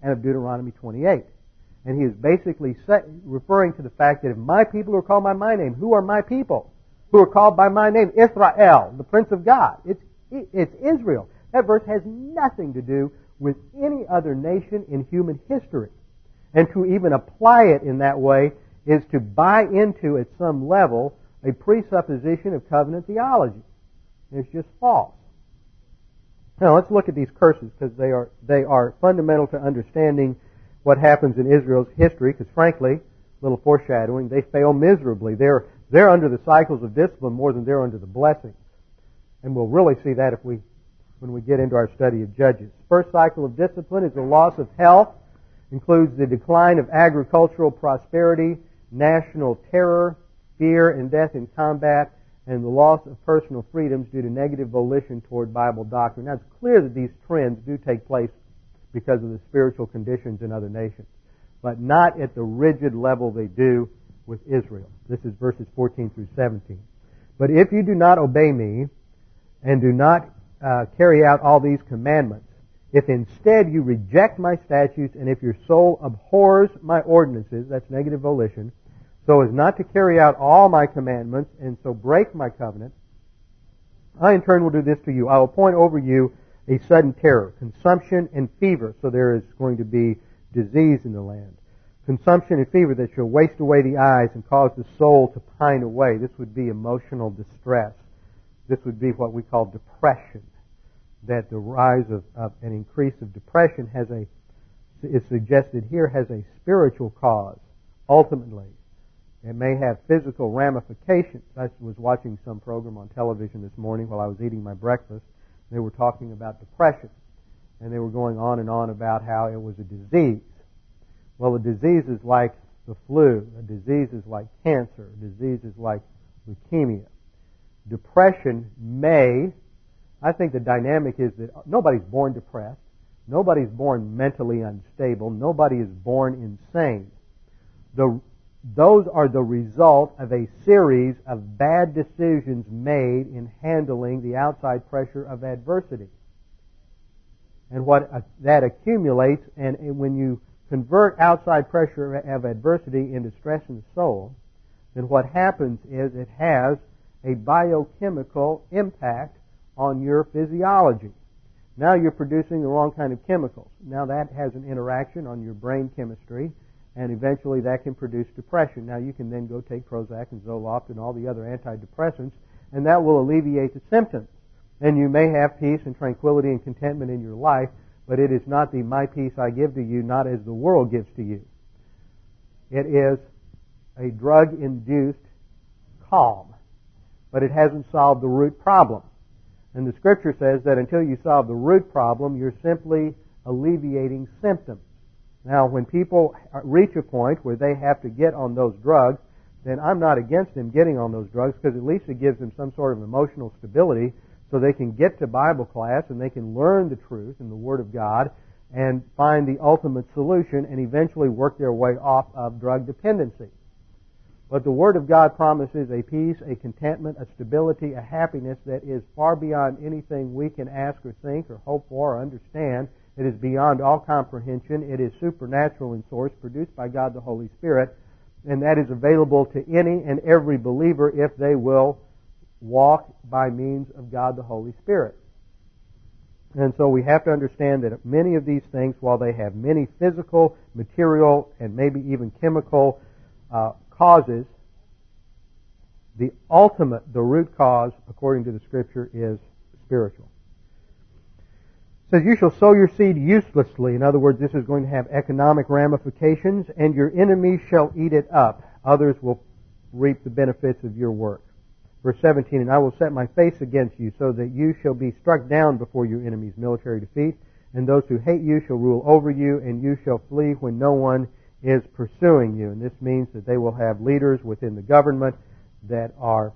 and of Deuteronomy 28. And he is basically referring to the fact that if my people are called by my name, who are my people? Who are called by my name, Israel, the Prince of God. It's Israel. That verse has nothing to do with any other nation in human history. And to even apply it in that way is to buy into, at some level, a presupposition of covenant theology. It's just false. Now, let's look at these curses, because they are fundamental to understanding what happens in Israel's history, because frankly, a little foreshadowing, they fail miserably. They're under the cycles of discipline more than they're under the blessings. And we'll really see that when we get into our study of Judges. First cycle of discipline is the loss of health, includes the decline of agricultural prosperity, national terror, fear and death in combat, and the loss of personal freedoms due to negative volition toward Bible doctrine. Now, it's clear that these trends do take place because of the spiritual conditions in other nations, but not at the rigid level they do with Israel. This is verses 14 through 17. But if you do not obey me and do not carry out all these commandments, if instead you reject my statutes and if your soul abhors my ordinances, that's negative volition, so as not to carry out all my commandments and so break my covenant, I in turn will do this to you. I will appoint over you a sudden terror, consumption and fever. So there is going to be disease in the land. Consumption and fever that shall waste away the eyes and cause the soul to pine away. This would be emotional distress. This would be what we call depression. That the rise of an increase of depression is suggested here, has a spiritual cause. Ultimately, it may have physical ramifications. I was watching some program on television this morning while I was eating my breakfast. They were talking about depression, and they were going on and on about how it was a disease. Well, a disease is like the flu. A disease is like cancer. A disease is like leukemia. Depression may, I think the dynamic is that nobody's born depressed. Nobody's born mentally unstable. Nobody is born insane. The Those are the result of a series of bad decisions made in handling the outside pressure of adversity. And what that accumulates, and when you convert outside pressure of adversity into stress in the soul, then what happens is it has a biochemical impact on your physiology. Now you're producing the wrong kind of chemicals. Now that has an interaction on your brain chemistry, and eventually that can produce depression. Now you can then go take Prozac and Zoloft and all the other antidepressants, and that will alleviate the symptoms. And you may have peace and tranquility and contentment in your life, but it is not the "my peace I give to you," not as the world gives to you. It is a drug-induced calm, but it hasn't solved the root problem. And the Scripture says that until you solve the root problem, you're simply alleviating symptoms. Now, when people reach a point where they have to get on those drugs, then I'm not against them getting on those drugs, because at least it gives them some sort of emotional stability so they can get to Bible class and they can learn the truth and the Word of God and find the ultimate solution and eventually work their way off of drug dependency. But the Word of God promises a peace, a contentment, a stability, a happiness that is far beyond anything we can ask or think or hope for or understand. It is beyond all comprehension. It is supernatural in source, produced by God the Holy Spirit, and that is available to any and every believer if they will walk by means of God the Holy Spirit. And so we have to understand that many of these things, while they have many physical, material, and maybe even chemical causes, the root cause, according to the Scripture, is spiritual. It says, "You shall sow your seed uselessly." In other words, this is going to have economic ramifications. "And your enemies shall eat it up. Others will reap the benefits of your work." Verse 17, "And I will set my face against you, so that you shall be struck down before your enemies," military defeat, "and those who hate you shall rule over you, and you shall flee when no one is pursuing you." And this means that they will have leaders within the government that are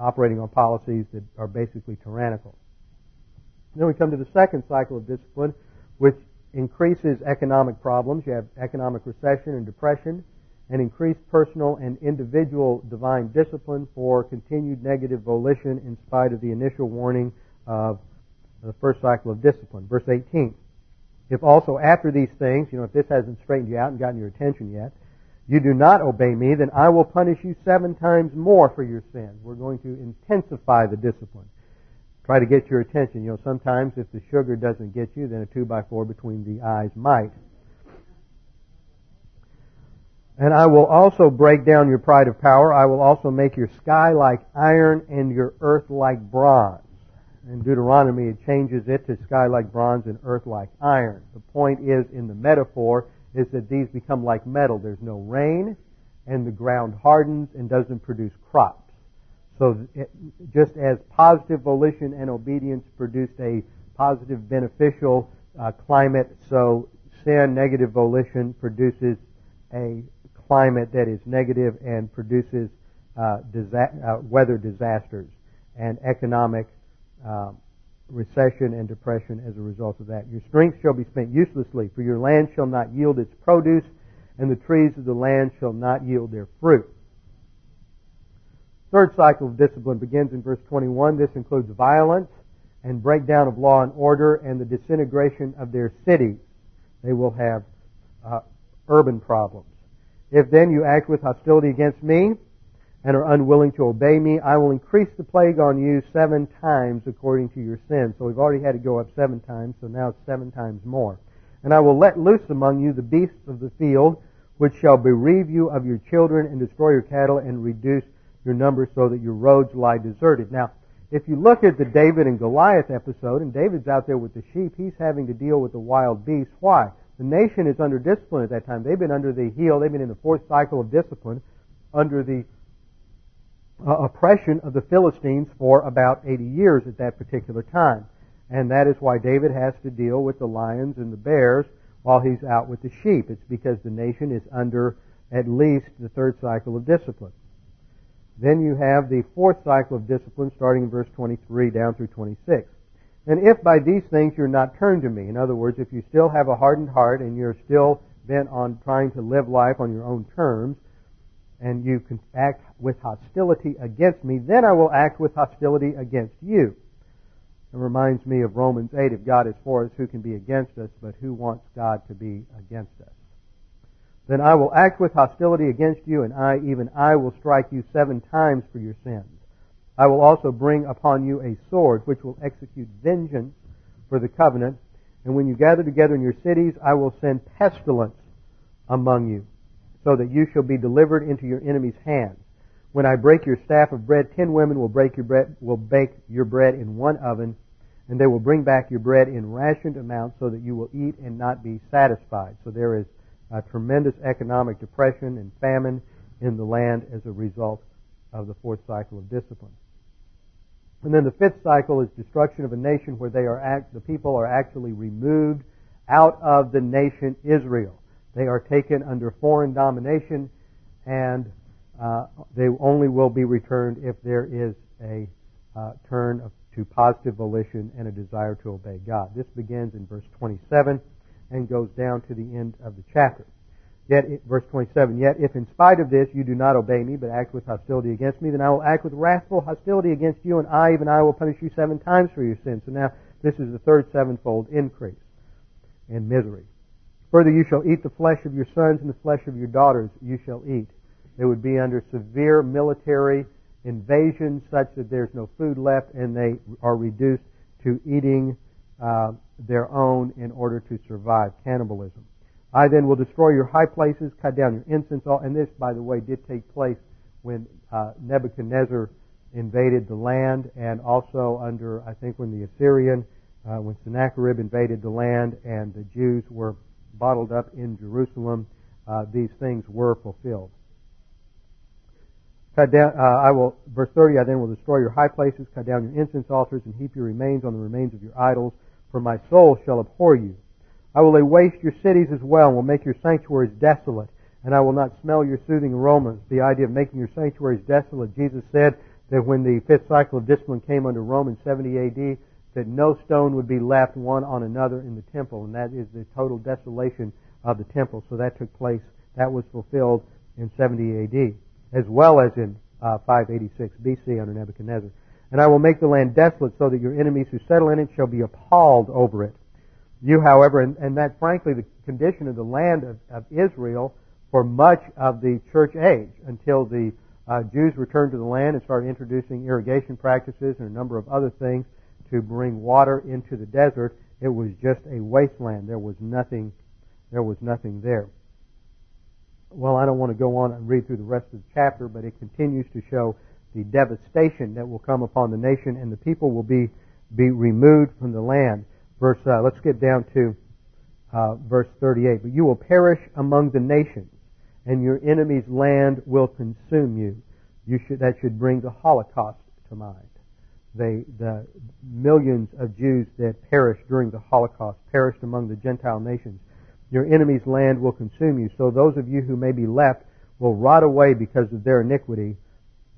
operating on policies that are basically tyrannical. Then we come to the second cycle of discipline, which increases economic problems. You have economic recession and depression, and increased personal and individual divine discipline for continued negative volition in spite of the initial warning of the first cycle of discipline. Verse 18, "If also after these things," if this hasn't straightened you out and gotten your attention yet, "you do not obey me, then I will punish you 7 times more for your sins." We're going to intensify the discipline. Try to get your attention. Sometimes if the sugar doesn't get you, then a 2x4 between the eyes might. "And I will also break down your pride of power. I will also make your sky like iron and your earth like bronze." In Deuteronomy, it changes it to sky like bronze and earth like iron. The point is, in the metaphor, is that these become like metal. There's no rain, and the ground hardens and doesn't produce crops. So just as positive volition and obedience produced a positive, beneficial climate, so sin, negative volition, produces a climate that is negative and produces weather disasters and economic recession and depression as a result of that. "Your strength shall be spent uselessly, for your land shall not yield its produce, and the trees of the land shall not yield their fruit." Third cycle of discipline begins in verse 21. "This includes violence and breakdown of law and order and the disintegration of their cities." They will have urban problems. "If then you act with hostility against me and are unwilling to obey me, I will increase the plague on you 7 times according to your sins." So we've already had to go up 7 times, so now it's 7 times more. "And I will let loose among you the beasts of the field, which shall bereave you of your children and destroy your cattle and reduce your numbers so that your roads lie deserted." Now, if you look at the David and Goliath episode, and David's out there with the sheep, he's having to deal with the wild beasts. Why? The nation is under discipline at that time. They've been under the heel. They've been in the fourth cycle of discipline under the oppression of the Philistines for about 80 years at that particular time. And that is why David has to deal with the lions and the bears while he's out with the sheep. It's because the nation is under at least the third cycle of discipline. Then you have the fourth cycle of discipline starting in verse 23 down through 26. "And if by these things you're not turned to me," in other words, if you still have a hardened heart and you're still bent on trying to live life on your own terms, and you can act with hostility against me, then I will act with hostility against you. It reminds me of Romans 8, if God is for us, who can be against us, but who wants God to be against us? Then I will act with hostility against you, and I will strike you 7 times for your sins. I will also bring upon you a sword, which will execute vengeance for the covenant. And when you gather together in your cities, I will send pestilence among you, so that you shall be delivered into your enemy's hands. When I break your staff of bread, 10 women will bake your bread in one oven, and they will bring back your bread in rationed amounts, so that you will eat and not be satisfied. So there is a tremendous economic depression and famine in the land as a result of the 4th cycle of discipline. And then the 5th cycle is destruction of a nation where the people are actually removed out of the nation Israel. They are taken under foreign domination, and they only will be returned if there is a turn to positive volition and a desire to obey God. This begins in verse 27 and goes down to the end of the chapter. Verse 27, yet if in spite of this you do not obey me but act with hostility against me, then I will act with wrathful hostility against you, and I will punish you 7 times for your sins. So now this is the third 7-fold increase in misery. Further, you shall eat the flesh of your sons, and the flesh of your daughters you shall eat. They would be under severe military invasion such that there's no food left, and they are reduced to eating their own in order to survive cannibalism. I then will destroy your high places, cut down your incense. And this, by the way, did take place when Nebuchadnezzar invaded the land, and also under, I think, when the Assyrian, when Sennacherib invaded the land and the Jews were bottled up in Jerusalem, these things were fulfilled. Verse 30, I then will destroy your high places, cut down your incense altars, and heap your remains on the remains of your idols, for my soul shall abhor you. I will lay waste your cities as well, and will make your sanctuaries desolate, and I will not smell your soothing aromas. The idea of making your sanctuaries desolate, Jesus said that when the 5th cycle of discipline came under Rome in 70 AD, that no stone would be left one on another in the temple, and that is the total desolation of the temple. So that took place, that was fulfilled in 70 AD, as well as in 586 BC under Nebuchadnezzar. And I will make the land desolate, so that your enemies who settle in it shall be appalled over it. You, however, and that frankly the condition of the land of Israel for much of the church age, until the Jews returned to the land and started introducing irrigation practices and a number of other things to bring water into the desert. It was just a wasteland. There was nothing there. Well, I don't want to go on and read through the rest of the chapter, but it continues to show the devastation that will come upon the nation, and the people will be removed from the land. Let's skip down to verse 38. But you will perish among the nations, and your enemy's land will consume you. That should bring the Holocaust to mind. The millions of Jews that perished during the Holocaust perished among the Gentile nations. Your enemy's land will consume you. So those of you who may be left will rot away because of their iniquity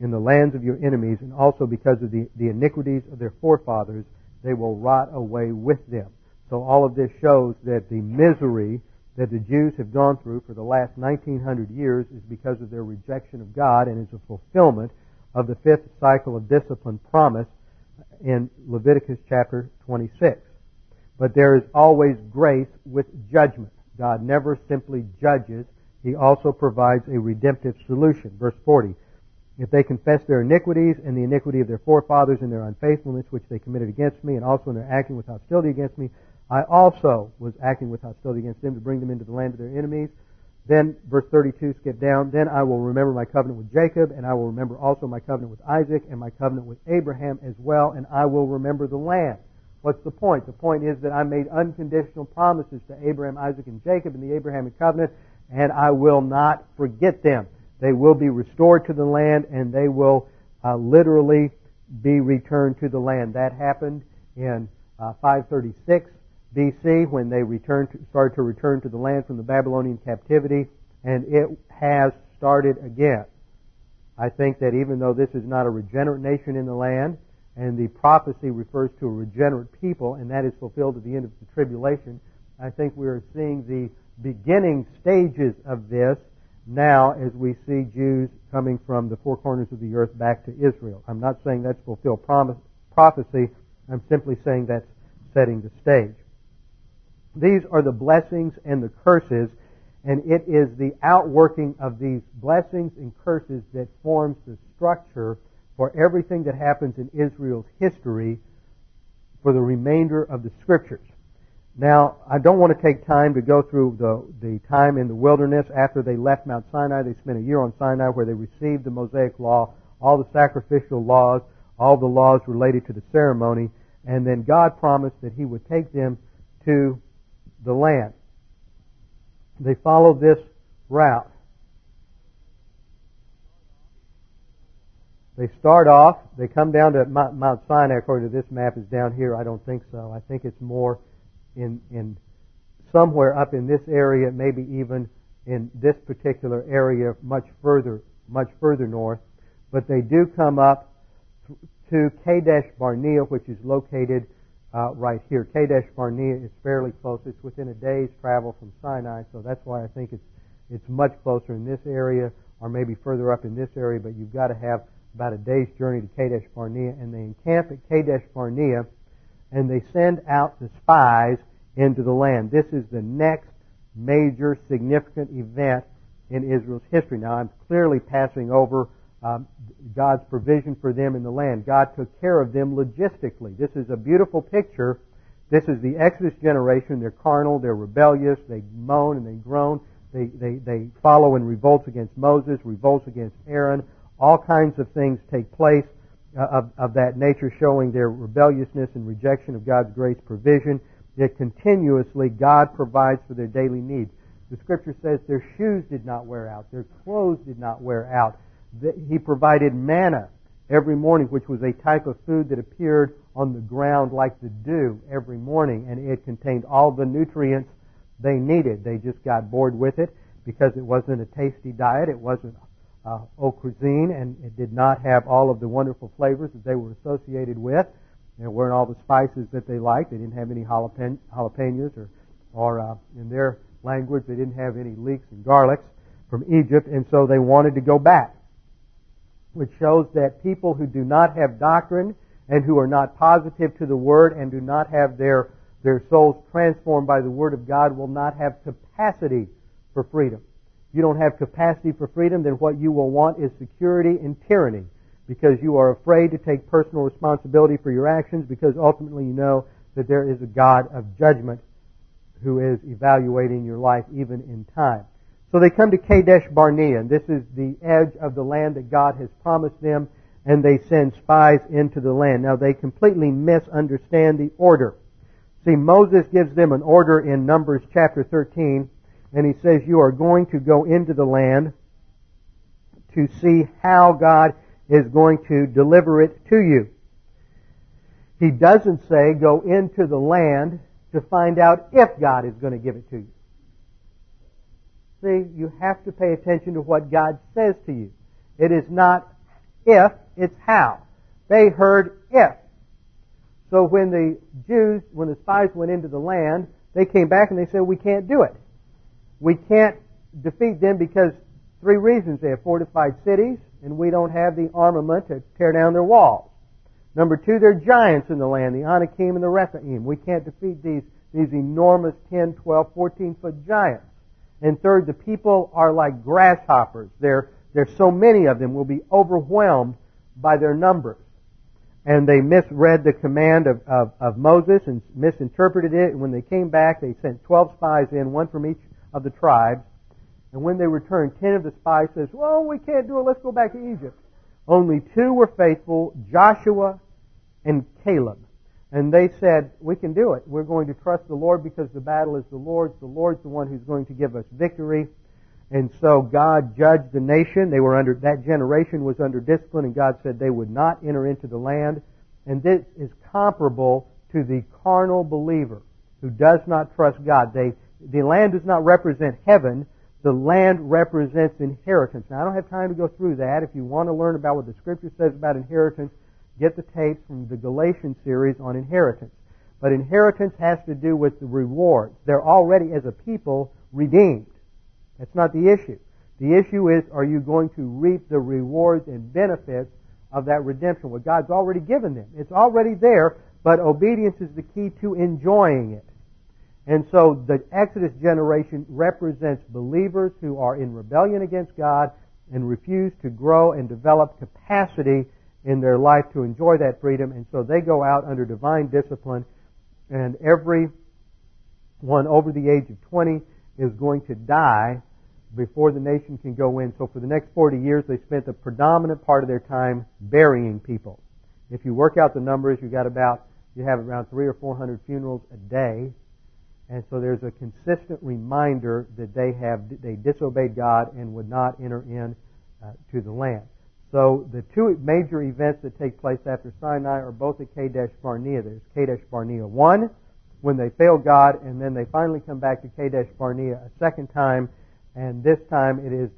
in the lands of your enemies, and also because of the iniquities of their forefathers. They will rot away with them. So all of this shows that the misery that the Jews have gone through for the last 1900 years is because of their rejection of God, and is a fulfillment of the 5th cycle of discipline promise in Leviticus chapter 26. But there is always grace with judgment. God never simply judges. He also provides a redemptive solution. Verse 40. If they confess their iniquities and the iniquity of their forefathers and their unfaithfulness which they committed against me, and also in their acting with hostility against me, I also was acting with hostility against them to bring them into the land of their enemies. Then, verse 32, skip down, then I will remember my covenant with Jacob, and I will remember also my covenant with Isaac, and my covenant with Abraham as well, and I will remember the land. What's the point? The point is that I made unconditional promises to Abraham, Isaac, and Jacob in the Abrahamic covenant, and I will not forget them. They will be restored to the land, and they will literally be returned to the land. That happened in 536 BC when they started to return to the land from the Babylonian captivity, and it has started again. I think that even though this is not a regenerate nation in the land, and the prophecy refers to a regenerate people, and that is fulfilled at the end of the tribulation, I think we are seeing the beginning stages of this now as we see Jews coming from the four corners of the earth back to Israel. I'm not saying that's fulfilled prophecy. I'm simply saying that's setting the stage. These are the blessings and the curses, and it is the outworking of these blessings and curses that forms the structure for everything that happens in Israel's history for the remainder of the Scriptures. Now, I don't want to take time to go through the time in the wilderness. After they left Mount Sinai, they spent a year on Sinai where they received the Mosaic Law, all the sacrificial laws, all the laws related to the ceremony, and then God promised that He would take them to the land. They follow this route. They start off, they come down to Mount Sinai. According to this map, is down here. I don't think so. I think it's more in somewhere up in this area, maybe even in this particular area much further north. But they do come up to Kadesh Barnea, which is located right here. Kadesh Barnea is fairly close. It's within a day's travel from Sinai, so that's why I think it's much closer in this area, or maybe further up in this area, but you've got to have about a day's journey to Kadesh Barnea, and they encamp at Kadesh Barnea, and they send out the spies into the land. This is the next major significant event in Israel's history. Now, I'm clearly passing over God's provision for them in the land. God took care of them logistically. This is a beautiful picture. This is the Exodus generation. They're carnal. They're rebellious. They moan and they groan. They follow in revolts against Moses, revolts against Aaron. All kinds of things take place of that nature, showing their rebelliousness and rejection of God's grace provision. Yet continuously God provides for their daily needs. The Scripture says their shoes did not wear out. Their clothes did not wear out. He provided manna every morning, which was a type of food that appeared on the ground like the dew every morning, and it contained all the nutrients they needed. They just got bored with it because it wasn't a tasty diet. It wasn't haute cuisine, and it did not have all of the wonderful flavors that they were associated with. There weren't all the spices that they liked. They didn't have any jalapenos, or in their language, they didn't have any leeks and garlics from Egypt, and so they wanted to go back, which shows that people who do not have doctrine and who are not positive to the Word and do not have their souls transformed by the Word of God will not have capacity for freedom. If you don't have capacity for freedom, then what you will want is security and tyranny, because you are afraid to take personal responsibility for your actions, because ultimately you know that there is a God of judgment who is evaluating your life even in time. So they come to Kadesh Barnea, and this is the edge of the land that God has promised them, and they send spies into the land. Now, they completely misunderstand the order. See, Moses gives them an order in Numbers chapter 13, and he says, you are going to go into the land to see how God is going to deliver it to you. He doesn't say go into the land to find out if God is going to give it to you. See, you have to pay attention to what God says to you. It is not if, it's how. They heard if. So when the spies went into the land, they came back and they said, we can't do it. We can't defeat them because three reasons. They have fortified cities, and we don't have the armament to tear down their walls. Number two, they're giants in the land, the Anakim and the Rephaim. We can't defeat these enormous 10, 12, 14-foot giants. And third, the people are like grasshoppers. There's so many of them will be overwhelmed by their numbers. And they misread the command of Moses and misinterpreted it. And when they came back, they sent 12 spies in, one from each of the tribes. And when they returned, 10 of the spies says, well, we can't do it. Let's go back to Egypt. Only two were faithful, Joshua and Caleb. And they said, we can do it. We're going to trust the Lord because the battle is the Lord's. The Lord's the one who's going to give us victory. And so God judged the nation. That generation was under discipline, and God said they would not enter into the land. And this is comparable to the carnal believer who does not trust God. The land does not represent heaven. The land represents inheritance. Now, I don't have time to go through that. If you want to learn about what the Scripture says about inheritance, get the tapes from the Galatians series on inheritance. But inheritance has to do with the rewards. They're already, as a people, redeemed. That's not the issue. The issue is, are you going to reap the rewards and benefits of that redemption, what God's already given them? It's already there, but obedience is the key to enjoying it. And so the Exodus generation represents believers who are in rebellion against God and refuse to grow and develop capacity in their life to enjoy that freedom. And so they go out under divine discipline, and every one over the age of 20 is going to die before the nation can go in. So for the next 40 years, they spent the predominant part of their time burying people. If you work out the numbers, you have around 300 or 400 funerals a day. And so there's a consistent reminder that they disobeyed God and would not enter in to the land. So the two major events that take place after Sinai are both at Kadesh Barnea. There's Kadesh Barnea 1, when they failed God, and then they finally come back to Kadesh Barnea a second time, and this time it is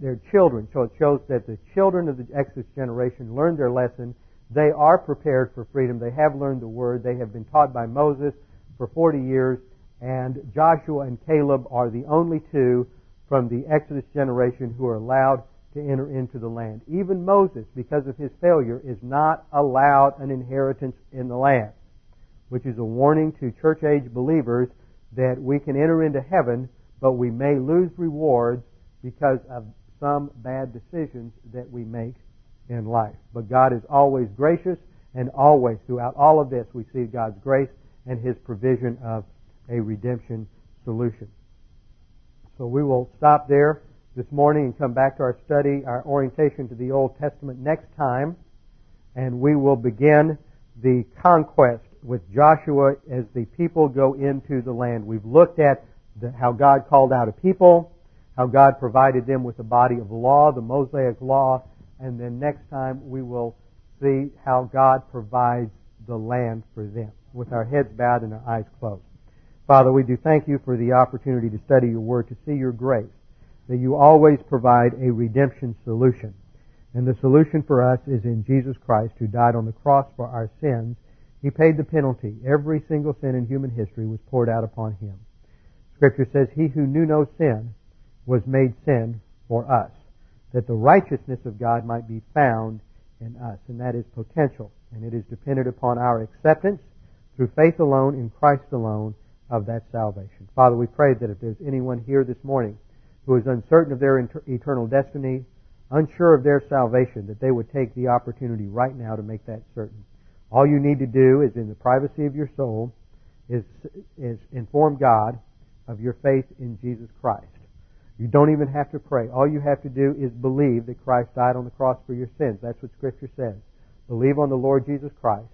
their children. So it shows that the children of the Exodus generation learned their lesson. They are prepared for freedom. They have learned the word. They have been taught by Moses for 40 years, and Joshua and Caleb are the only two from the Exodus generation who are allowed to enter into the land. Even Moses, because of his failure, is not allowed an inheritance in the land, which is a warning to church-age believers that we can enter into heaven, but we may lose rewards because of some bad decisions that we make in life. But God is always gracious, and always, throughout all of this, we see God's grace and His provision of a redemption solution. So we will stop there this morning and come back to our study, our orientation to the Old Testament next time, and we will begin the conquest with Joshua as the people go into the land. We've looked at how God called out a people, how God provided them with a body of law, the Mosaic Law, and then next time we will see how God provides the land for them, with our heads bowed and our eyes closed. Father, we do thank You for the opportunity to study Your Word, to see Your grace, that You always provide a redemption solution. And the solution for us is in Jesus Christ, who died on the cross for our sins. He paid the penalty. Every single sin in human history was poured out upon Him. Scripture says, He who knew no sin was made sin for us, that the righteousness of God might be found in us. And that is potential, and it is dependent upon our acceptance through faith alone, in Christ alone, of that salvation. Father, we pray that if there's anyone here this morning who is uncertain of their eternal destiny, unsure of their salvation, that they would take the opportunity right now to make that certain. All you need to do is, in the privacy of your soul, is inform God of your faith in Jesus Christ. You don't even have to pray. All you have to do is believe that Christ died on the cross for your sins. That's what Scripture says. Believe on the Lord Jesus Christ,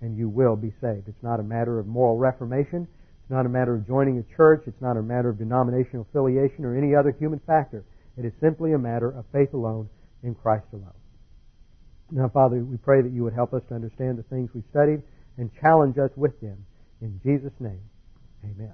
and you will be saved. It's not a matter of moral reformation. It's not a matter of joining a church. It's not a matter of denominational affiliation or any other human factor. It is simply a matter of faith alone in Christ alone. Now, Father, we pray that You would help us to understand the things we studied and challenge us with them. In Jesus' name, amen.